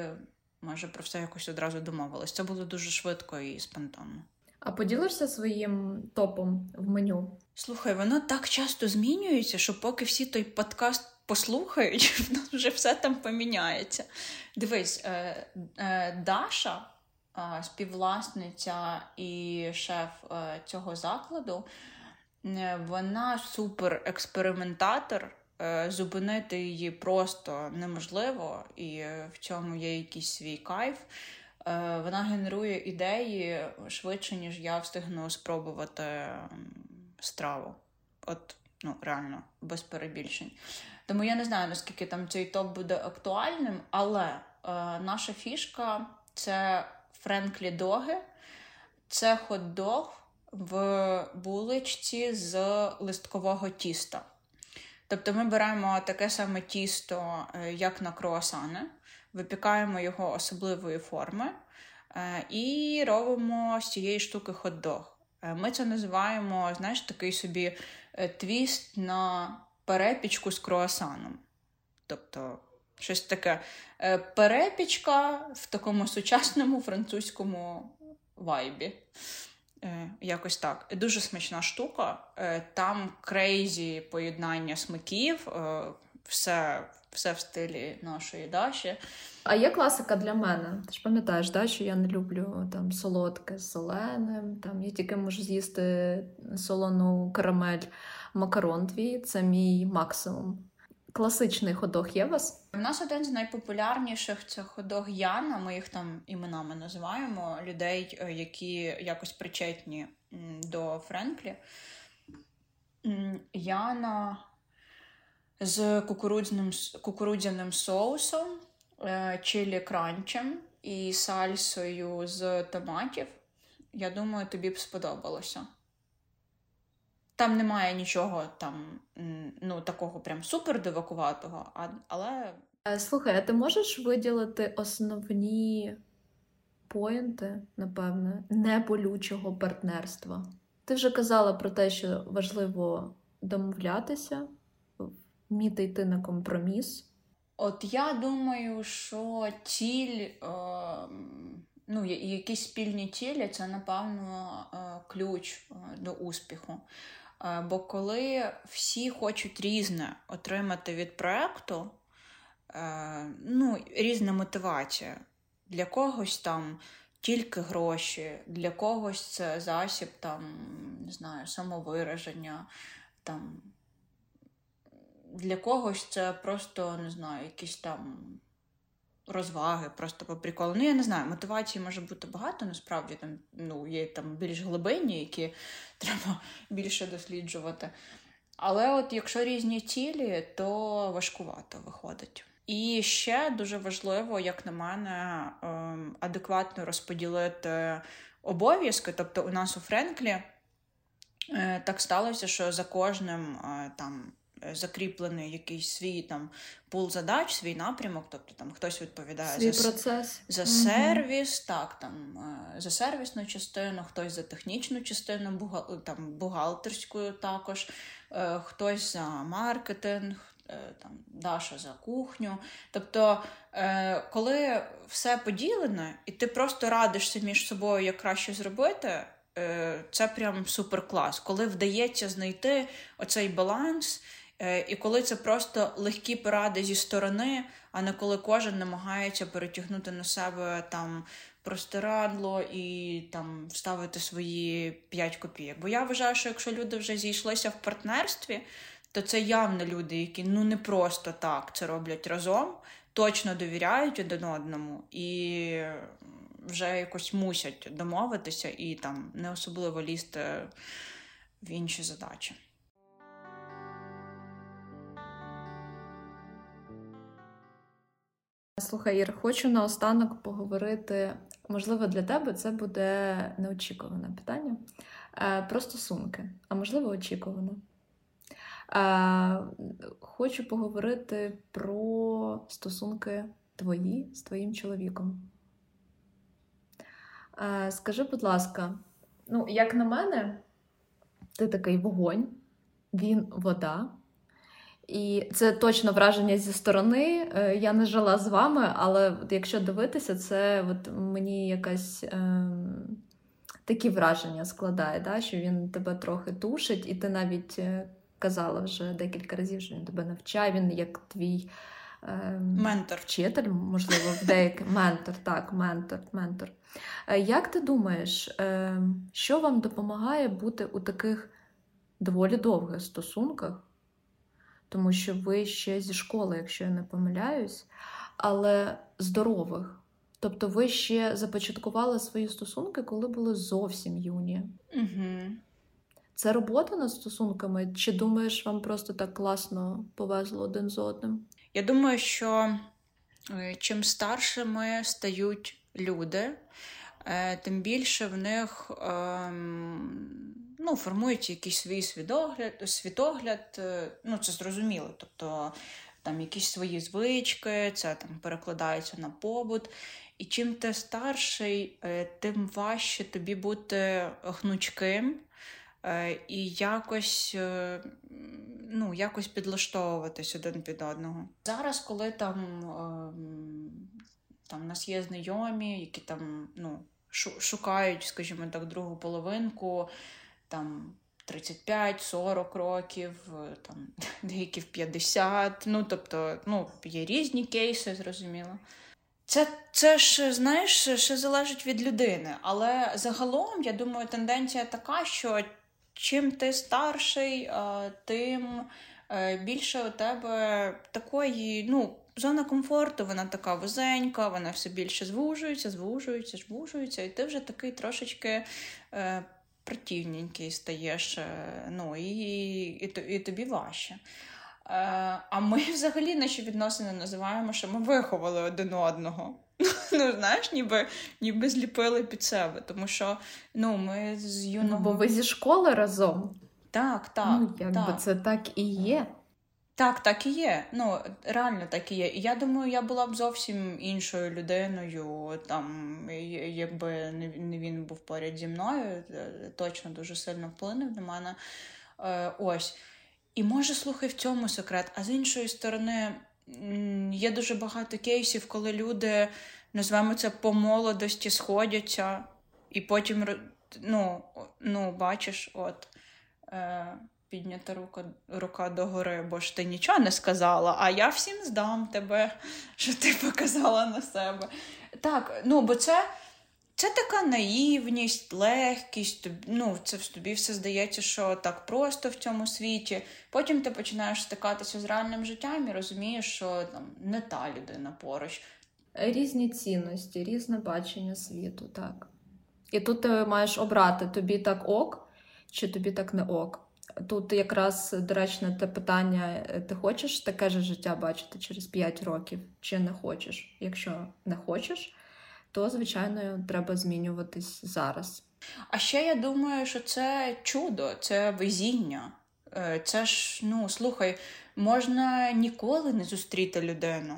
майже про все якось одразу домовились. Це було дуже швидко і спонтанно. А поділишся своїм топом в меню? Слухай, воно так часто змінюється, що поки всі той подкаст послухають, вже все там поміняється. Дивись, Даша, співвласниця і шеф цього закладу, вона супер-експериментатор, зупинити її просто неможливо, і в цьому є якийсь свій кайф. Вона генерує ідеї швидше, ніж я встигну спробувати страву. От, ну, реально, без перебільшень. Тому я не знаю, наскільки там цей топ буде актуальним, але е, наша фішка – це Френклі доги, це хот-дог в булочці з листкового тіста. Тобто ми беремо таке саме тісто, як на круасани, випікаємо його особливої форми і робимо з цієї штуки хот-дог. Ми це називаємо, знаєш, такий собі твіст на перепічку з круасаном. Тобто щось таке перепічка в такому сучасному французькому вайбі. Якось так. Дуже смачна штука. Там крейзі поєднання смаків. Все, все в стилі нашої Даші. А є класика для мене. Ти ж пам'ятаєш, да, що я не люблю там солодке з зеленим. Там я тільки можу з'їсти солону карамель. Макарон твій. Це мій максимум. Класичний хот-дог є у вас? У нас один з найпопулярніших – це хот-дог Яна, ми їх там іменами називаємо, людей, які якось причетні до Френклі. Яна з кукурудзяним, кукурудзяним соусом, чилі кранчем і сальсою з томатів. Я думаю, тобі б сподобалося. Там немає нічого там, ну, такого прям супер дивакуватого, але... Слухай, а ти можеш виділити основні поінти, напевне, неболючого партнерства? Ти вже казала про те, що важливо домовлятися, вміти йти на компроміс. От я думаю, що ціль... Е- Ну, якісь спільні цілі – це, напевно, ключ до успіху. Бо коли всі хочуть різне отримати від проєкту, ну, різна мотивація. Для когось там тільки гроші, для когось це засіб там, не знаю, самовираження, там, для когось це просто, не знаю, якісь там розваги, просто по приколу. Ну, я не знаю, мотивації може бути багато, насправді, там, ну, є там більш глибинні, які треба більше досліджувати. Але от якщо різні цілі, то важкувато виходить. І ще дуже важливо, як на мене, адекватно розподілити обов'язки. Тобто у нас у Франклі так сталося, що за кожним там закріплений якийсь свій там пул задач, свій напрямок, тобто там хтось відповідає свій за процес, за сервіс, угу. так, там за сервісну частину, хтось за технічну частину, бухгал, там бухгалтерську також, хтось за маркетинг, там Даша за кухню. Тобто, коли все поділено, і ти просто радишся між собою, як краще зробити, це прям суперклас. Коли вдається знайти оцей баланс, і коли це просто легкі поради зі сторони, а не коли кожен намагається перетягнути на себе там простирадло і там вставити свої п'ять копійок. Бо я вважаю, що якщо люди вже зійшлися в партнерстві, то це явно люди, які ну не просто так це роблять разом, точно довіряють один одному і вже якось мусять домовитися і там не особливо лізти в інші задачі. Слухай, Ір, хочу наостанок поговорити, можливо, для тебе це буде неочікуване питання, про стосунки, а можливо, очікуване. Хочу поговорити про стосунки твої з твоїм чоловіком. Скажи, будь ласка, ну, як на мене, ти такий вогонь, він вода. І це точно враження зі сторони. Я не жила з вами, але якщо дивитися, це от мені якась... Ем... такі враження складає, да? Що він тебе трохи тушить, і ти навіть казала вже декілька разів, що він тебе навчає, він як твій е, ментор. Вчитель, можливо, в деякий ментор, так, ментор, ментор. Як ти думаєш, е, що вам допомагає бути у таких доволі довгих стосунках? Тому що ви ще зі школи, якщо я не помиляюсь, але здорових. Тобто ви ще започаткували свої стосунки, коли були зовсім юні. Угу. Це робота над стосунками? Чи думаєш, вам просто так класно повезло один з одним? Я думаю, що чим старшими стають люди, тим більше в них ну, формується якийсь свій світогляд, світогляд. Ну, це зрозуміло. Тобто там якісь свої звички, це там перекладається на побут. І чим ти старший, тим важче тобі бути гнучким і якось, ну, якось підлаштовуватись один під одного. Зараз, коли там, там у нас є знайомі, які там, ну, шукають, скажімо так, другу половинку, там, тридцять п'ять - сорок років, там, деякі в п'ятдесят, ну, тобто, ну, є різні кейси, зрозуміло. Це, це ж, знаєш, ще залежить від людини, але загалом, я думаю, тенденція така, що чим ти старший, тим більше у тебе такої, ну, зона комфорту, вона така вузенька, вона все більше звужується, звужується, звужується, і ти вже такий трошечки противненький стаєш, ну, і, і, і тобі важче. А ми взагалі наші відносини називаємо, що ми виховали один одного. Ну, знаєш, ніби, ніби зліпили під себе, тому що, ну, ми з юного... Ну, бо ви зі школи разом. Так, так. Ну, якби так. Це так і є. Так, так і є. Ну, реально так і є. І я думаю, я була б зовсім іншою людиною, там, якби не він був поряд зі мною, точно дуже сильно вплинув на мене. Ось. І може, слухай, в цьому секрет. А з іншої сторони, є дуже багато кейсів, коли люди, називаємо це, по молодості сходяться, і потім, ну, ну бачиш, от... піднята рука, рука догори, бо ж ти нічого не сказала, а я всім здам тебе, що ти показала на себе. Так, ну, бо це, це така наївність, легкість, ну, це в тобі все здається, що так просто в цьому світі. Потім ти починаєш стикатися з реальним життям і розумієш, що там не та людина поруч. Різні цінності, різне бачення світу, так. І тут ти маєш обрати, тобі так ок, чи тобі так не ок. Тут якраз доречне те питання, ти хочеш таке ж життя бачити через п'ять років, чи не хочеш. Якщо не хочеш, то, звичайно, треба змінюватись зараз. А ще я думаю, що це чудо, це везіння. Це ж, ну, слухай, можна ніколи не зустріти людину.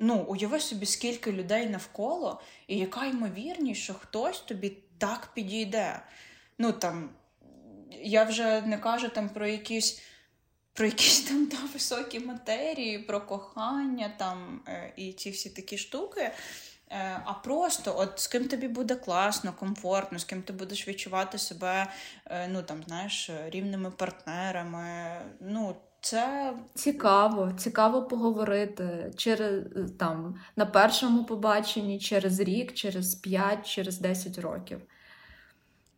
Ну, уяви собі, скільки людей навколо, і яка ймовірність, що хтось тобі так підійде. Ну, там, я вже не кажу там про якісь, про якісь там та високі матерії, про кохання там і ці всі такі штуки, а просто от з ким тобі буде класно, комфортно, з ким ти будеш відчувати себе, ну, там, знаєш, рівними партнерами, ну, це цікаво, цікаво поговорити через там на першому побаченні, через рік, через п'ять, через десять років.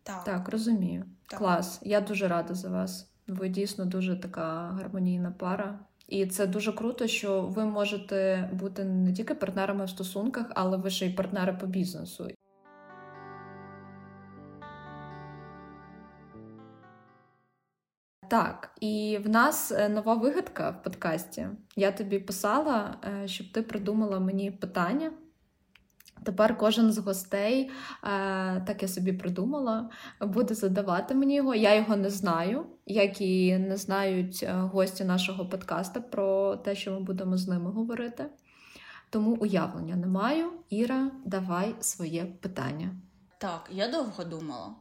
Так, так розумію. Так. Клас, я дуже рада за вас. Ви дійсно дуже така гармонійна пара. І це дуже круто, що ви можете бути не тільки партнерами в стосунках, але ви ще й партнери по бізнесу. Так, і в нас нова вигадка в подкасті. Я тобі писала, щоб ти придумала мені питання. Тепер кожен з гостей, так я собі придумала, буде задавати мені його. Я його не знаю, як і не знають гості нашого подкасту про те, що ми будемо з ними говорити. Тому уявлення не маю. Іра, давай своє питання. Так, я довго думала.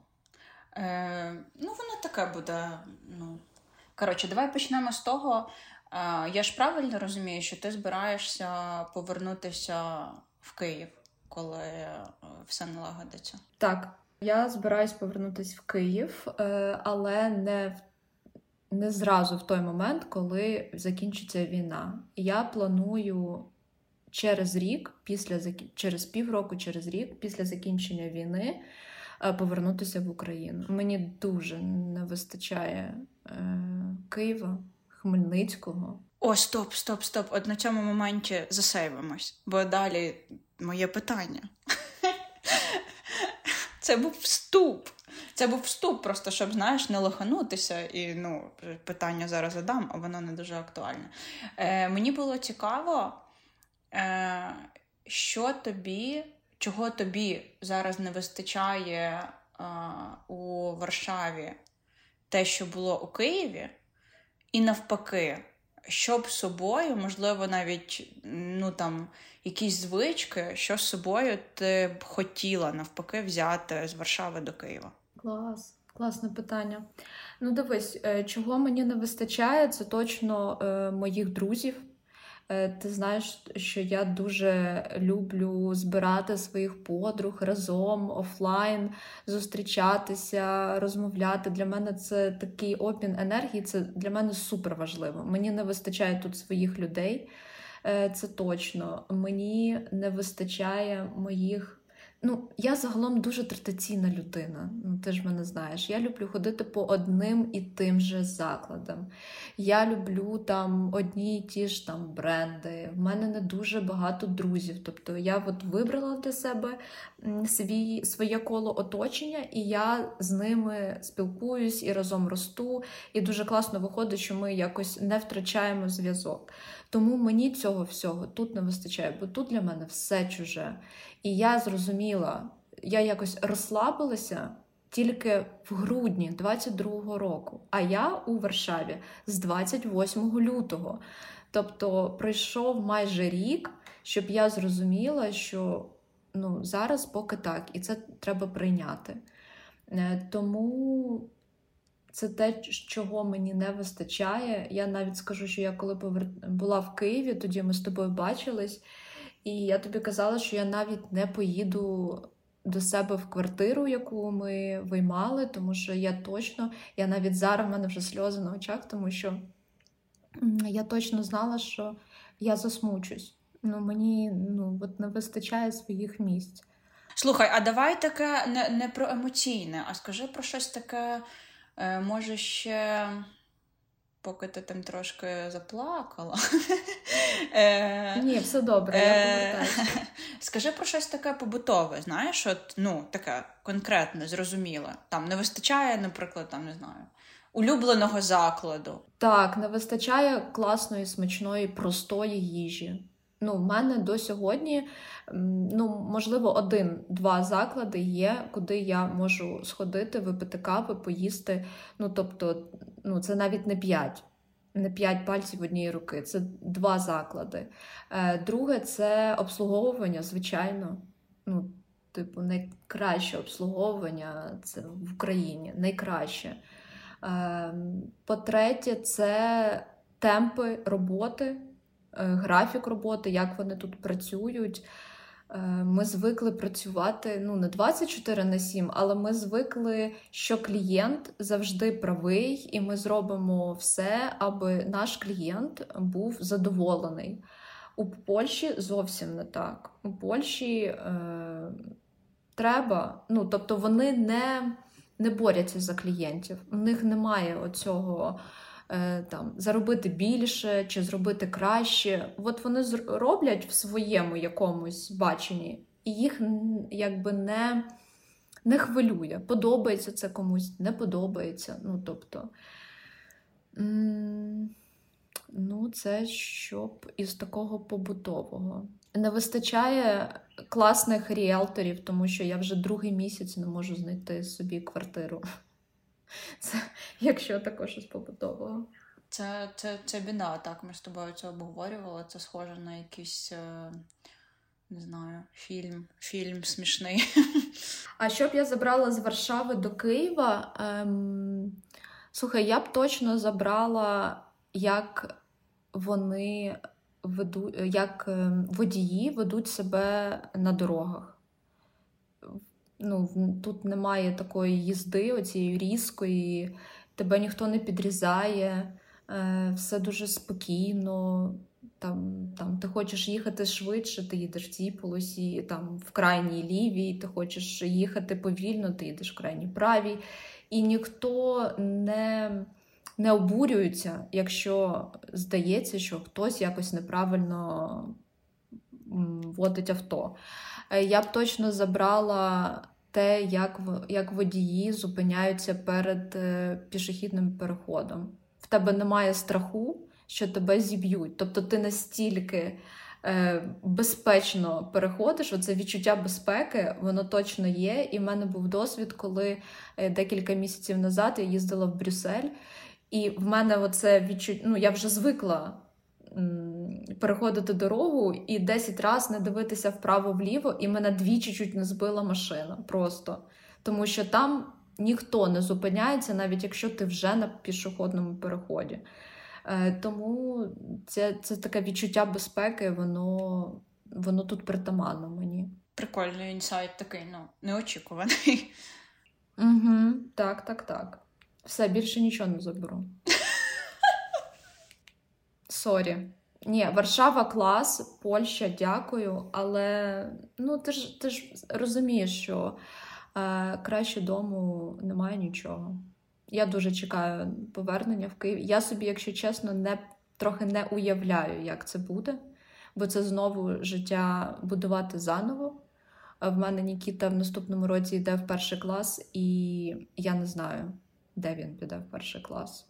Е, ну, воно таке буде, ну... Коротше, давай почнемо з того. Е, я ж правильно розумію, що ти збираєшся повернутися в Київ, коли все налагодиться? Так, я збираюсь повернутися в Київ, е, але не, не зразу в той момент, коли закінчиться війна. Я планую через рік, після, через півроку, через рік, після закінчення війни, повернутися в Україну. Мені дуже не вистачає е, Києва, Хмельницького. О, стоп, стоп, стоп. От на цьому моменті засейвимось, бо далі моє питання. Це був вступ. Це був вступ, просто щоб, знаєш, не лоханутися. І, ну, питання зараз задам, а воно не дуже актуальне. Е, мені було цікаво, е, що тобі... Чого тобі зараз не вистачає а, у Варшаві те, що було у Києві? І навпаки, що б собою, можливо, навіть, ну, там, якісь звички, що з собою ти б хотіла навпаки взяти з Варшави до Києва? Клас, класне питання. Ну, дивись, чого мені не вистачає, це точно е, моїх друзів. Ти знаєш, що я дуже люблю збирати своїх подруг разом, офлайн, зустрічатися, розмовляти. Для мене це такий обмін енергії, це для мене супер важливо. Мені не вистачає тут своїх людей, це точно. Мені не вистачає моїх... Ну, я загалом дуже традиційна людина, ну, ти ж мене знаєш. Я люблю ходити по одним і тим же закладам. Я люблю там одні і ті ж там бренди. В мене не дуже багато друзів. Тобто я от вибрала для себе свій, своє коло оточення, і я з ними спілкуюсь і разом росту. І дуже класно виходить, що ми якось не втрачаємо зв'язок. Тому мені цього всього тут не вистачає, бо тут для мене все чуже. І я зрозуміла, я якось розслабилася тільки в грудні двадцять другого року, а я у Варшаві з двадцять восьмого лютого. Тобто пройшов майже рік, щоб я зрозуміла, що, ну, зараз поки так, і це треба прийняти. Тому... Це те, чого мені не вистачає. Я навіть скажу, що я коли повер... була в Києві, тоді ми з тобою бачились, і я тобі казала, що я навіть не поїду до себе в квартиру, яку ми виймали, тому що я точно, я навіть зараз, в мене вже сльози на очах, тому що я точно знала, що я засмучусь. Ну, мені ну, от не вистачає своїх місць. Слухай, а давай таке не, не про емоційне, а скажи про щось таке, може ще... Поки ти там трошки заплакала. Ні, все добре, я повертаюся. Скажи про щось таке побутове, знаєш, от, ну, таке конкретне, зрозуміле. Там не вистачає, наприклад, там, не знаю, улюбленого закладу. Так, не вистачає класної, смачної, простої їжі. Ну, в мене до сьогодні, ну, можливо, один-два заклади є, куди я можу сходити, випити кави, поїсти. Ну, тобто, ну, це навіть не п'ять, не п'ять пальців однієї руки, це два заклади. Друге, це обслуговування, звичайно. Ну, типу, найкраще обслуговування це в Україні, найкраще. По-третє, це темпи роботи. Графік роботи, як вони тут працюють. Ми звикли працювати, ну, не двадцять чотири на сім, але ми звикли, що клієнт завжди правий, і ми зробимо все, аби наш клієнт був задоволений. У Польщі зовсім не так. У Польщі е- треба, ну, тобто вони не, не борються за клієнтів. У них немає оцього... Там, заробити більше чи зробити краще. От вони роблять в своєму якомусь баченні, і їх якби не, не хвилює. Подобається це комусь, не подобається. Ну, тобто, ну, це щоб із такого побутового. Не вистачає класних ріелторів, тому що я вже другий місяць не можу знайти собі квартиру. Це, якщо також із побутового. Це, це, це біда, так, ми з тобою це обговорювали, це схоже на якийсь, не знаю, фільм, фільм смішний. А що б я забрала з Варшави до Києва? Ем, слухай, я б точно забрала, як вони ведуть, як водії ведуть себе на дорогах. Ну, тут немає такої їзди, оцієї різкої, тебе ніхто не підрізає, все дуже спокійно, там, там, ти хочеш їхати швидше, ти їдеш в цій полосі, там, в крайній лівій, ти хочеш їхати повільно, ти їдеш в крайній правій, і ніхто не, не обурюється, якщо здається, що хтось якось неправильно водить авто. Я б точно забрала те, як, як водії зупиняються перед е, пішохідним переходом. В тебе немає страху, що тебе зіб'ють. Тобто ти настільки е, безпечно переходиш, оце відчуття безпеки, воно точно є. І в мене був досвід, коли е, декілька місяців назад я їздила в Брюссель, і в мене оце відчуття, ну я вже звикла переходити дорогу і десять раз не дивитися вправо-вліво, і мене двічі чуть не збила машина просто. Тому що там ніхто не зупиняється, навіть якщо ти вже на пішохідному переході. Е, тому це, це таке відчуття безпеки, воно, воно тут притаманно мені. Прикольний інсайт такий, ну, неочікуваний. Угу, так, так, так. Все, більше нічого не заберу. Сорі. Ні, Варшава клас, Польща, дякую, але ну, ти, ж, ти ж розумієш, що е, краще дому немає нічого. Я дуже чекаю повернення в Київ. Я собі, якщо чесно, не, трохи не уявляю, як це буде, бо це знову життя будувати заново. В мене Нікіта в наступному році йде в перший клас, і я не знаю, де він піде в перший клас.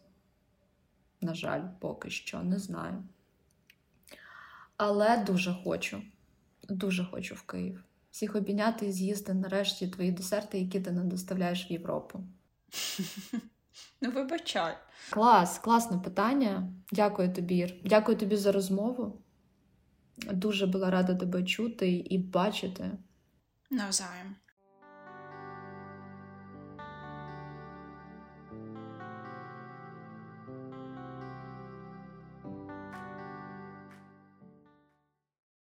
На жаль, поки що, не знаю. Але дуже хочу, дуже хочу в Київ. Всіх обійняти і з'їсти нарешті твої десерти, які ти не доставляєш в Європу. Ну, вибачай. Клас, класне питання. Дякую тобі, Ір. Дякую тобі за розмову. Дуже була рада тебе чути і бачити. Навзаєм.